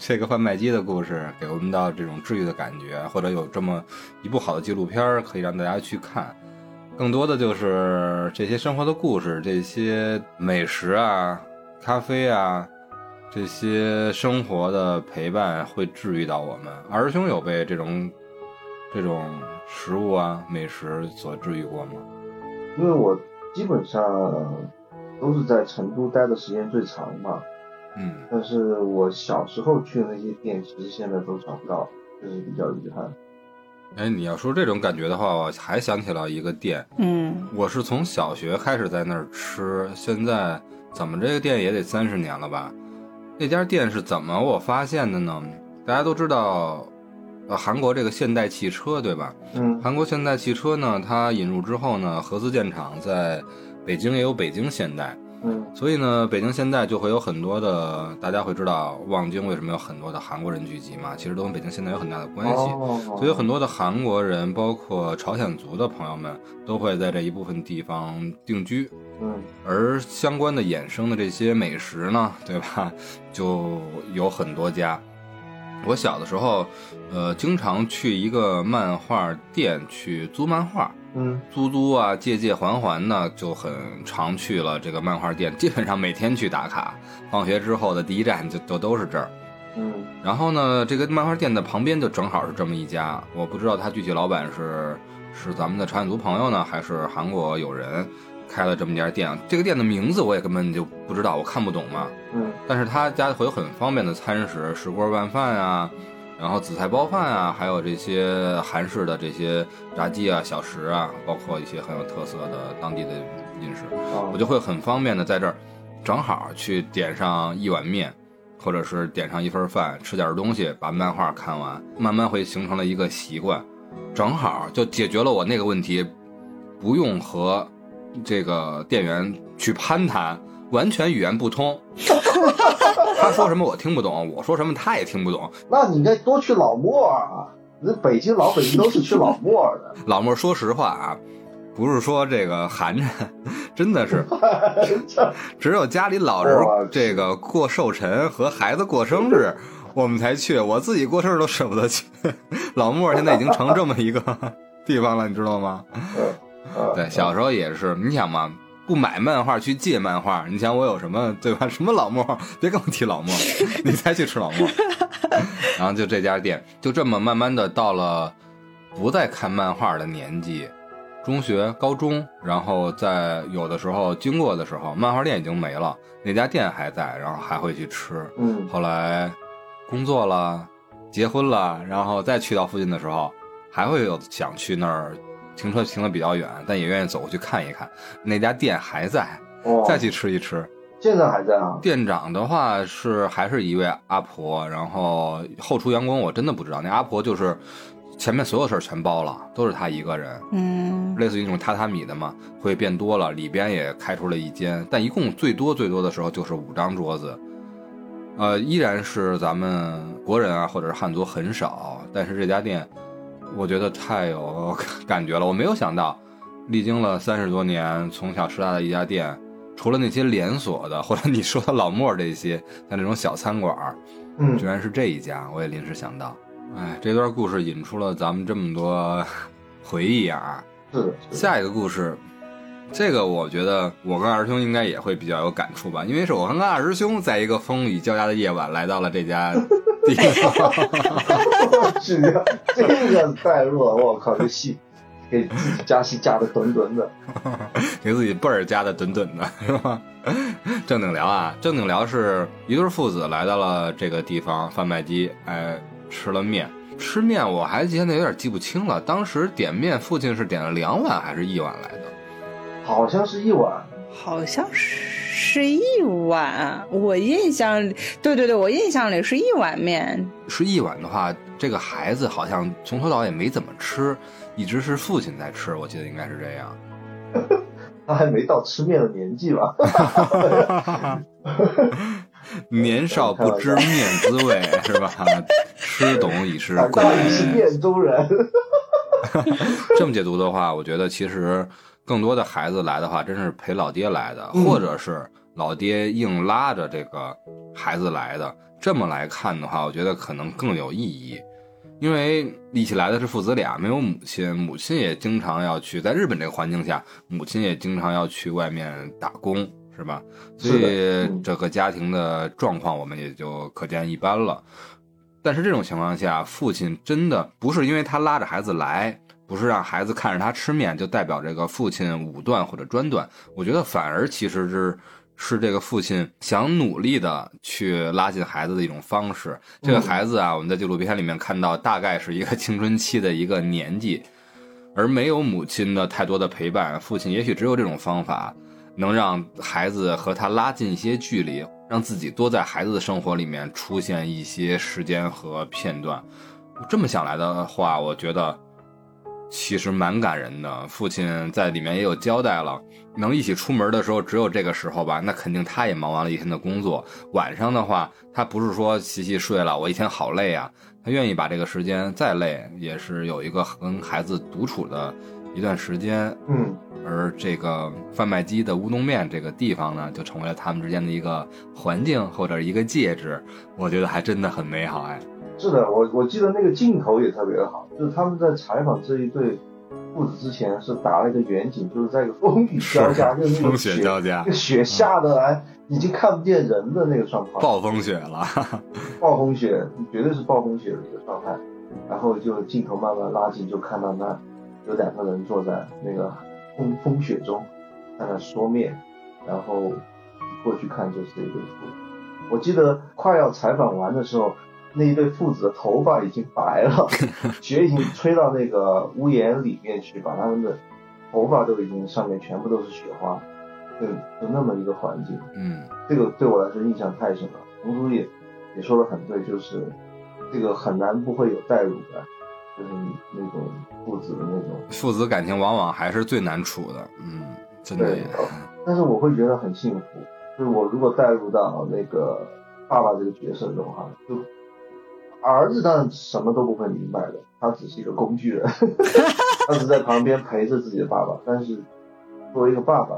这个贩卖机的故事给我们到这种治愈的感觉，或者有这么一部好的纪录片可以让大家去看，更多的就是这些生活的故事，这些美食啊咖啡啊这些生活的陪伴会治愈到我们。儿兄有被这种食物啊美食所治愈过吗？因为我基本上都是在成都待的时间最长嘛，但是我小时候去的那些店其实现在都找不到，这是比较遗憾。哎，你要说这种感觉的话，我还想起了一个店，我是从小学开始在那儿吃，现在怎么这个店也得30年了吧。那家店是怎么我发现的呢？大家都知道韩国这个现代汽车对吧？韩国现代汽车呢，它引入之后呢，合资建厂在北京也有北京现代，所以呢，北京现代就会有很多的，大家会知道望京为什么有很多的韩国人聚集嘛，其实都跟北京现代有很大的关系，所以有很多的韩国人，包括朝鲜族的朋友们，都会在这一部分地方定居。而相关的衍生的这些美食呢，对吧？就有很多家。我小的时候经常去一个漫画店去租漫画，租啊借还还呢，就很常去了这个漫画店，基本上每天去打卡，放学之后的第一站就都是这儿。然后呢，这个漫画店的旁边就正好是这么一家，我不知道他具体老板是咱们的朝鲜族朋友呢，还是韩国友人开了这么一家店。这个店的名字我也根本就不知道，我看不懂嘛。但是他家会有很方便的餐食，石锅拌饭啊，然后紫菜包饭啊，还有这些韩式的这些炸鸡啊、小食啊，包括一些很有特色的当地的饮食，我就会很方便的在这儿正好去点上一碗面，或者是点上一份饭，吃点东西，把漫画看完，慢慢会形成了一个习惯，正好就解决了我那个问题，不用和这个店员去攀谈，完全语言不通。他说什么我听不懂，我说什么他也听不懂。那你应该多去老莫啊，那北京老北京都是去老莫的。老莫说实话啊，不是说这个寒碜，真的是只有家里老人这个过寿辰和孩子过生日我们才去，我自己过生日都舍不得去。老莫现在已经成这么一个地方了，你知道吗？对，小时候也是，你想嘛，不买漫画去借漫画，你想我有什么对吧？什么老莫，别跟我提老莫，你才去吃老莫。然后就这家店，就这么慢慢的到了不再看漫画的年纪，中学、高中，然后在有的时候经过的时候，漫画店已经没了，那家店还在，然后还会去吃。后来工作了，结婚了，然后再去到附近的时候，还会有想去那儿。停车停得比较远，但也愿意走过去看一看，那家店还在，再去吃一吃。现在还在啊？店长的话是还是一位阿婆，然后后厨员工我真的不知道，那阿婆就是前面所有事儿全包了，都是她一个人。嗯，类似于那种榻榻米的嘛，会变多了，里边也开出了一间，但一共最多的时候就是5张桌子。依然是咱们国人啊，或者是汉族很少，但是这家店我觉得太有感觉了。我没有想到，历经了30多年从小吃大的一家店，除了那些连锁的，或者你说的老莫这些，像那种小餐馆，居然是这一家，我也临时想到。哎，这段故事引出了咱们这么多回忆啊。下一个故事，这个我觉得我跟二师兄应该也会比较有感触吧，因为是我跟二师兄在一个风雨交加的夜晚来到了这家地方。这个代入了，我靠，这戏给自己加戏加的墩墩的，给自己辈儿加的墩墩的，是吧？正经聊啊，正经聊是一对父子来到了这个地方贩卖机，哎。吃了面，吃面我还现在有点记不清了，当时点面父亲是点了2碗还是1碗来的？好像是1碗，好像是1碗，我印象对，我印象里是1碗面。是1碗的话，这个孩子好像从头到尾也没怎么吃，一直是父亲在吃，我记得应该是这样。他还没到吃面的年纪吧？年少不知面滋味，是吧？吃懂已是贵人。你是面中人。这么解读的话，我觉得其实更多的孩子来的话，真是陪老爹来的，或者是老爹硬拉着这个孩子来的。这么来看的话，我觉得可能更有意义，因为一起来的是父子俩，没有母亲，母亲也经常要去，在日本这个环境下，母亲也经常要去外面打工。是吧？所以这个家庭的状况我们也就可见一斑了。但是这种情况下，父亲真的不是因为他拉着孩子来，不是让孩子看着他吃面，就代表这个父亲武断或者专断。我觉得反而其实是这个父亲想努力的去拉近孩子的一种方式。这个孩子啊，我们在纪录片里面看到，大概是一个青春期的一个年纪，而没有母亲的太多的陪伴，父亲也许只有这种方法。能让孩子和他拉近一些距离，让自己多在孩子的生活里面出现一些时间和片段。这么想来的话，我觉得其实蛮感人的。父亲在里面也有交代了，能一起出门的时候只有这个时候吧，那肯定他也忙完了一天的工作。晚上的话，他不是说洗洗睡了，我一天好累啊，他愿意把这个时间再累，也是有一个跟孩子独处的一段时间。嗯。而这个贩卖机的乌冬面这个地方呢，就成为了他们之间的一个环境或者一个介质，我觉得还真的很美好。哎，是的，我记得那个镜头也特别好，就是他们在采访这一对父子之前是打了一个远景，就是在一个风雨交加，就是风雪交加，雪下的来已经看不见人的那个状态，暴风雪了，暴风雪，绝对是暴风雪的一个状态。然后就镜头慢慢拉近，就看到那有2个人坐在那个。风雪中在那说面，然后过去看就是一对父子。我记得快要采访完的时候，那一对父子的头发已经白了，雪已经吹到那个屋檐里面去，把他们的头发都已经上面全部都是雪花。对，就那么一个环境。嗯，这个对我来说印象太深了。红叔也说得很对，就是这个很难不会有代入感。就是那种父子的那种父子感情，往往还是最难处的。嗯，真的。但是我会觉得很幸福，就是我如果带入到那个爸爸这个角色中哈，就儿子当然什么都不会明白的，他只是一个工具人，他只在旁边陪着自己的爸爸。但是作为一个爸爸，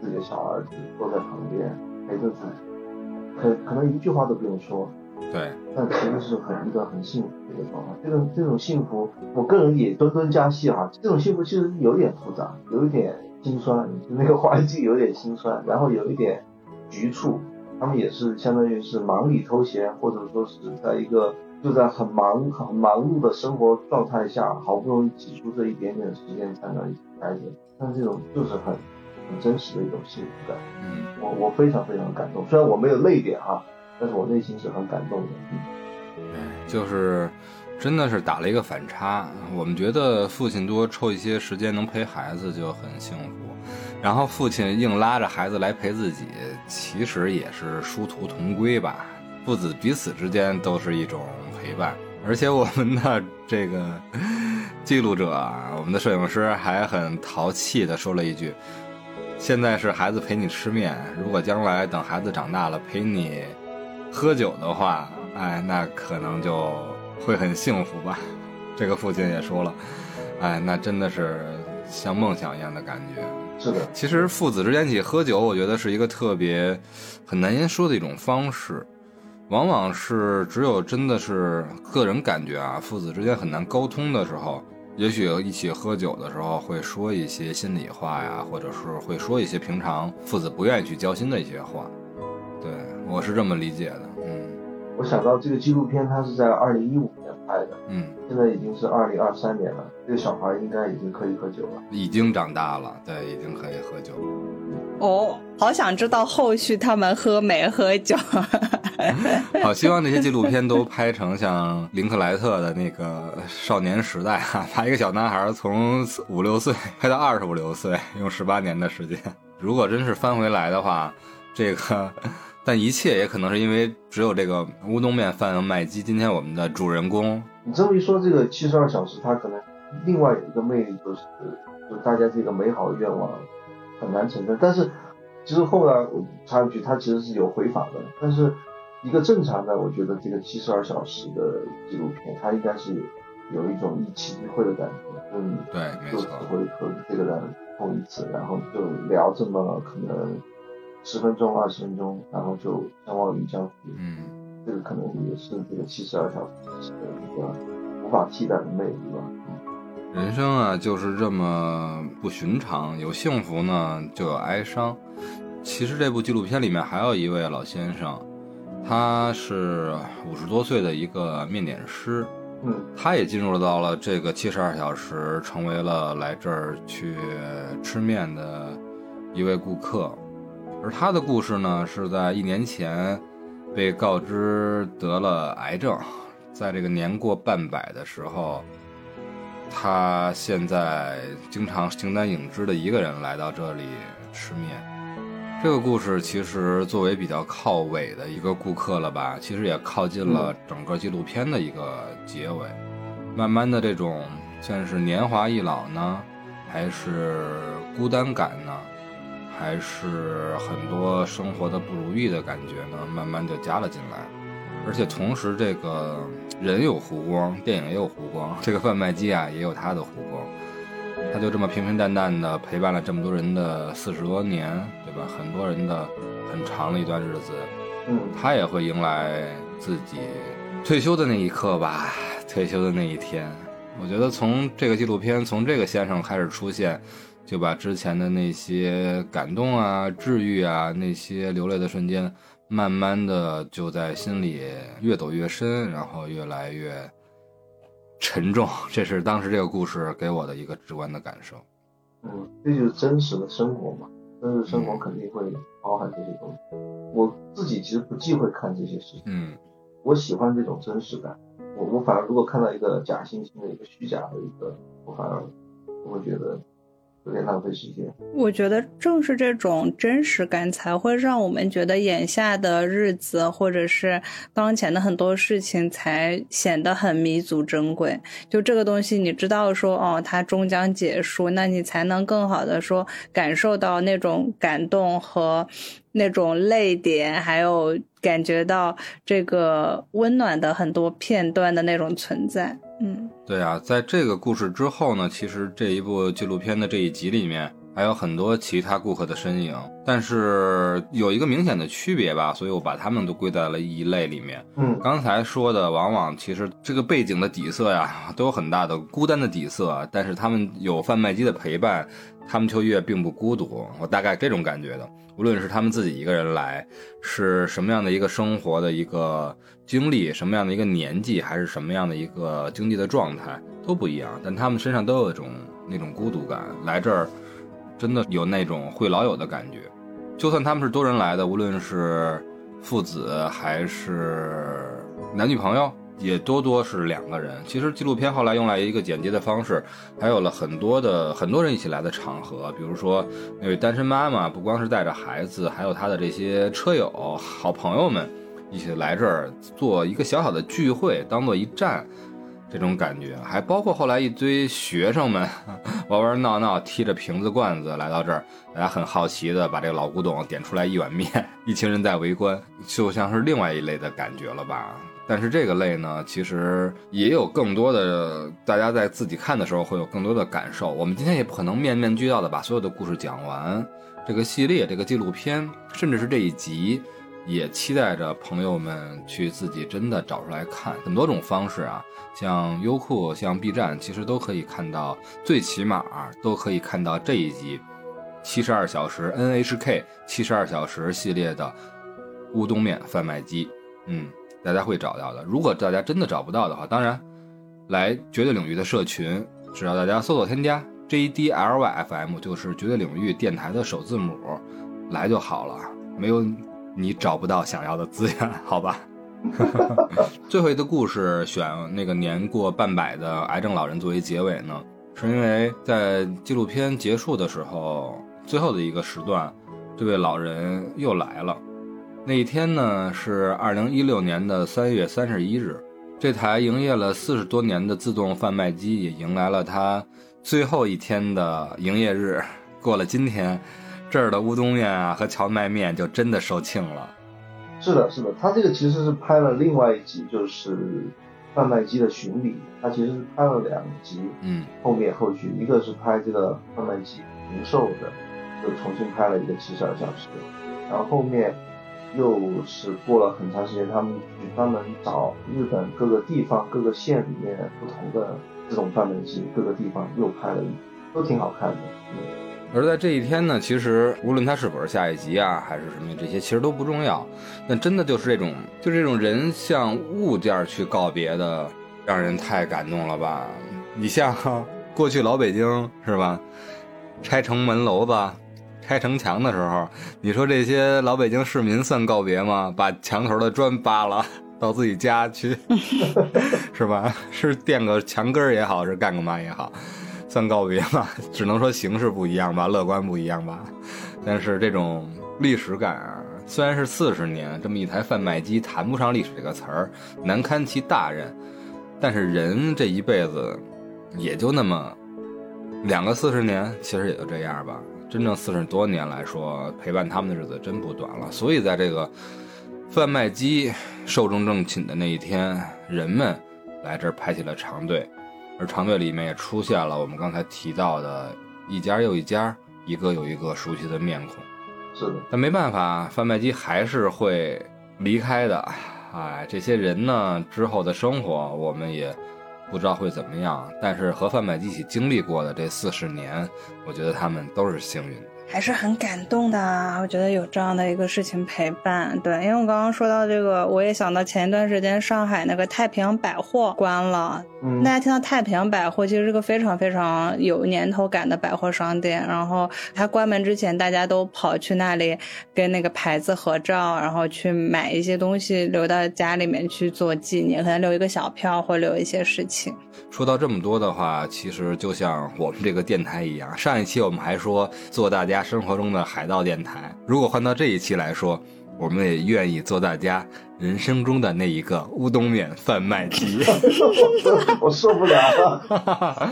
自己的小儿子坐在旁边陪着自己，可能一句话都不用说。对，但其实是一个很幸福的一个状态。这种幸福，我个人也墩加戏啊。这种幸福其实有点复杂，有一点心酸，那个环境有点心酸，然后有一点局促。他们也是相当于是忙里偷闲，或者说是在一个就在很忙碌的生活状态下，好不容易挤出这一点点的时间才能一起待着。但这种就是很真实的一种幸福感。嗯，我非常非常感动，虽然我没有泪点哈。但是我内心是很感动的。就是真的是打了一个反差，我们觉得父亲多抽一些时间能陪孩子就很幸福，然后父亲硬拉着孩子来陪自己，其实也是殊途同归吧，父子彼此之间都是一种陪伴。而且我们的这个记录者啊，我们的摄影师还很淘气的说了一句，现在是孩子陪你吃面，如果将来等孩子长大了陪你喝酒的话，哎，那可能就会很幸福吧。这个父亲也说了，哎，那真的是像梦想一样的感觉。是的，其实父子之间一起喝酒，我觉得是一个特别很难言说的一种方式，往往是只有真的是个人感觉啊，父子之间很难沟通的时候，也许一起喝酒的时候会说一些心里话呀，或者是会说一些平常父子不愿意去交心的一些话。对，我是这么理解的。嗯，我想到这个纪录片它是在2015年拍的，嗯，现在已经是2023年了，这个小孩应该已经可以喝酒了，已经长大了，对，已经可以喝酒了。哦，好想知道后续他们喝没喝酒。好希望那些纪录片都拍成像林克莱特的那个少年时代啊，把一个小男孩从5-6岁拍到25-6岁，用18年的时间。如果真是翻回来的话，这个但一切也可能是因为只有这个乌冬面贩卖机今天我们的主人公。你这么一说，这个72小时它可能另外有一个魅力，就是大家这个美好的愿望很难承认，但是其实后来我插一句，它其实是有回访的。但是一个正常的，我觉得这个72小时的纪录片，它应该是有一种一期一会的感觉，嗯，对，没错，就只会和这个人碰一次，然后就聊这么可能10分钟20分钟，然后就相忘于江湖。嗯，这个可能也是这个72小时的一个无法替代的魅力吧。嗯，人生啊就是这么不寻常，有幸福呢就有哀伤。其实这部纪录片里面还有一位老先生，他是50多岁的一个面点师，嗯，他也进入到了这个72小时，成为了来这儿去吃面的一位顾客。而他的故事呢，是在1年前被告知得了癌症，在这个年过半百的时候，他现在经常形单影只的一个人来到这里吃面。这个故事其实作为比较靠尾的一个顾客了吧，其实也靠近了整个纪录片的一个结尾。慢慢的这种像是年华易老呢，还是孤单感呢，还是很多生活的不如意的感觉呢，慢慢就加了进来。而且同时这个人有弧光，电影也有弧光，这个贩卖机啊也有他的弧光。他就这么平平淡淡的陪伴了这么多人的40多年，对吧，很多人的很长的一段日子。嗯，他也会迎来自己退休的那一刻吧，退休的那一天。我觉得从这个纪录片，从这个先生开始出现，就把之前的那些感动啊，治愈啊，那些流泪的瞬间，慢慢的就在心里越走越深，然后越来越沉重。这是当时这个故事给我的一个直观的感受。嗯，这就是真实的生活嘛，真实生活肯定会包含这些东西。嗯，我自己其实不忌讳看这些事情。嗯，我喜欢这种真实感。我反而如果看到一个假惺惺的一个虚假的一个，我反而会觉得有点浪费时间。我觉得正是这种真实感才会让我们觉得眼下的日子或者是当前的很多事情才显得很弥足珍贵。就这个东西你知道说，哦，它终将结束，那你才能更好的说感受到那种感动和那种泪点，还有感觉到这个温暖的很多片段的那种存在。嗯，对啊，在这个故事之后呢，其实这一部纪录片的这一集里面还有很多其他顾客的身影，但是有一个明显的区别吧，所以我把他们都归在了一类里面。嗯，刚才说的往往其实这个背景的底色呀，都有很大的孤单的底色，但是他们有贩卖机的陪伴，他们就越并不孤独。我大概这种感觉的，无论是他们自己一个人来，是什么样的一个生活的一个经历，什么样的一个年纪，还是什么样的一个经济的状态都不一样，但他们身上都有一种那种孤独感，来这儿真的有那种会老友的感觉。就算他们是多人来的，无论是父子还是男女朋友，也多是两个人。其实纪录片后来用来一个剪接的方式，还有了很多人一起来的场合，比如说那位单身妈妈不光是带着孩子，还有她的这些车友好朋友们一起来这儿做一个小小的聚会，当做一站这种感觉。还包括后来一堆学生们玩玩闹闹，踢着瓶子罐子来到这儿，大家很好奇的把这个老古董点出来一碗面，一群人在围观，就像是另外一类的感觉了吧。但是这个类呢，其实也有更多的，大家在自己看的时候会有更多的感受。我们今天也不可能面面俱到的把所有的故事讲完，这个系列，这个纪录片，甚至是这一集，也期待着朋友们去自己真的找出来看。很多种方式啊，像优酷，像 B 站，其实都可以看到，最起码都可以看到这一集72小时 NHK 72小时系列的乌冬面贩卖机。大家会找到的。如果大家真的找不到的话，当然来绝对领域的社群，只要大家搜索添加 JDLYFM， 就是绝对领域电台的首字母，来就好了。没有你找不到想要的资源，好吧。最后一个故事选那个年过半百的癌症老人作为结尾呢，是因为在纪录片结束的时候，最后的一个时段，这位老人又来了。那一天呢是2016年的3月31日，这台营业了40多年的自动贩卖机也迎来了它最后一天的营业日。过了今天，这儿的乌冬面啊和荞麦面就真的售罄了。是的，他这个其实是拍了另外一集，就是贩卖机的巡礼，他其实是拍了两集。后续一个是拍这个贩卖机零售的，就重新拍了一个72小时，然后后面又是过了很长时间，他们去专门找日本各个地方各个县里面不同的这种贩卖机，各个地方又拍了一集，都挺好看的。而在这一天呢，其实无论它是不是下一集啊，还是什么，这些其实都不重要。那真的就是这种人向物件去告别的，让人太感动了吧。你像过去老北京是吧，拆城门楼子拆城墙的时候，你说这些老北京市民算告别吗？把墙头的砖扒了到自己家去是吧，是垫个墙根也好，是干个嘛也好，算告别嘛，只能说形式不一样吧，乐观不一样吧。但是这种历史感虽然是40年，这么一台贩卖机谈不上历史这个词儿，难堪其大任。但是人这一辈子也就那么40年，其实也就这样吧。真正40多年来说，陪伴他们的日子真不短了。所以在这个贩卖机寿终正寝的那一天，人们来这儿排起了长队。而长队里面也出现了我们刚才提到的一家又一家，一个又一个熟悉的面孔。是的，但没办法，贩卖机还是会离开的。这些人呢，之后的生活我们也不知道会怎么样，但是和贩卖机一起经历过的这40年，我觉得他们都是幸运的，还是很感动的啊。我觉得有这样的一个事情陪伴，对，因为我刚刚说到这个，我也想到前一段时间上海那个太平洋百货关了。大家听到太平洋百货，其实是个非常非常有年头感的百货商店，然后它关门之前，大家都跑去那里跟那个牌子合照，然后去买一些东西留到家里面去做纪念，可能留一个小票或留一些事情。说到这么多的话，其实就像我们这个电台一样，上一期我们还说做大家生活中的海盗电台，如果换到这一期来说，我们也愿意做大家人生中的那一个乌冬面贩卖机。我受不了了。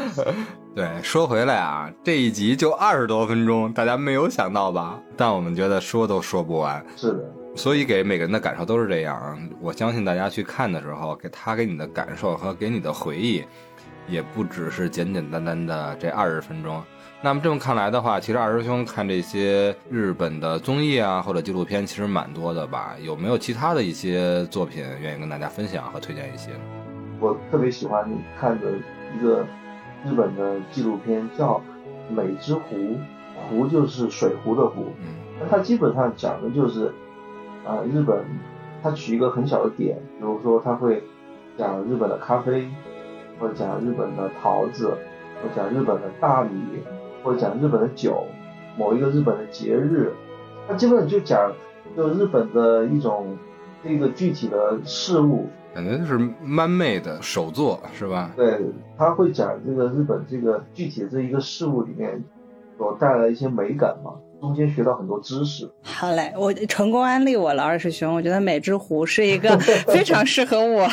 对，说回来啊，这一集就20多分钟，大家没有想到吧，但我们觉得说都说不完。是的，所以给每个人的感受都是这样。我相信大家去看的时候，给你的感受和给你的回忆也不只是简简单单的这20分钟。那么这么看来的话，其实二师兄看这些日本的综艺啊或者纪录片其实蛮多的吧，有没有其他的一些作品愿意跟大家分享和推荐一些？我特别喜欢看的一个日本的纪录片叫美之湖，湖就是水湖的湖。它基本上讲的就是日本，它取一个很小的点，比如说它会讲日本的咖啡，或者讲日本的桃子，或者讲日本的大米，或者讲日本的酒，某一个日本的节日，它基本就讲就日本的一种这个具体的事物，感觉就是漫妹的首作是吧？对，他会讲这个日本这个具体这一个事物里面所带来一些美感嘛，中间学到很多知识。好嘞，我成功安利我了二师兄，我觉得美之湖是一个非常适合我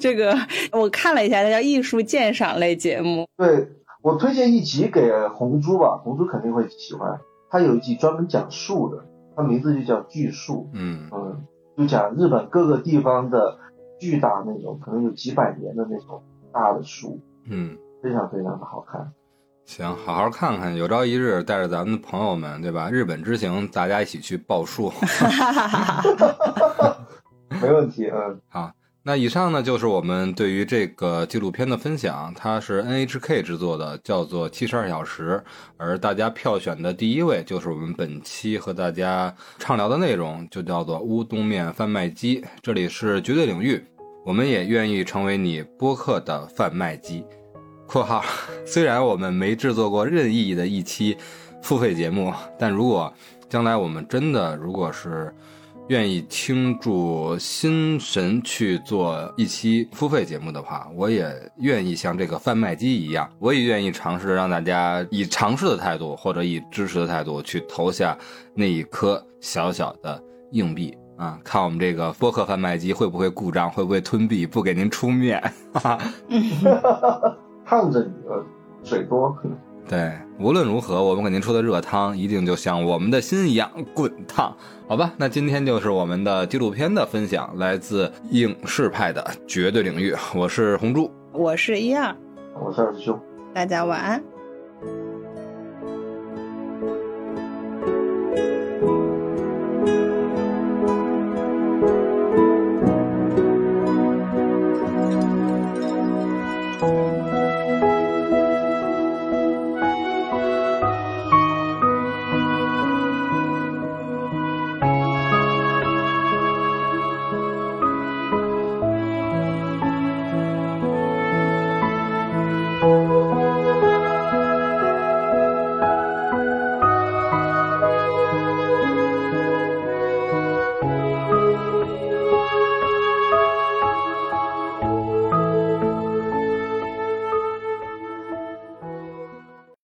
这个我看了一下，它叫艺术鉴赏类节目。对，我推荐一集给红猪吧，红猪肯定会喜欢。他有一集专门讲树的，他名字就叫巨树。嗯，就讲日本各个地方的巨大那种，可能有几百年的那种大的树，非常非常的好看。行，好好看看，有朝一日带着咱们的朋友们，对吧？日本之行，大家一起去抱树，没问题。好，那以上呢就是我们对于这个纪录片的分享，它是 NHK 制作的，叫做72小时，而大家票选的第一位就是我们本期和大家畅聊的内容，就叫做乌冬面贩卖机。这里是绝对领域，我们也愿意成为你播客的贩卖机。括号虽然我们没制作过任意的一期付费节目，但如果将来我们真的如果是愿意倾注心神去做一期付费节目的话，我也愿意像这个贩卖机一样，我也愿意尝试让大家以尝试的态度或者以支持的态度去投下那一颗小小的硬币啊，看我们这个播客贩卖机会不会故障，会不会吞币不给您出面烫着你的水多。对，无论如何我们给您出的热汤一定就像我们的心一样滚烫。好吧，那今天就是我们的纪录片的分享，来自影视派的绝对领域。我是红猪，我是一二，我是二师兄，大家晚安。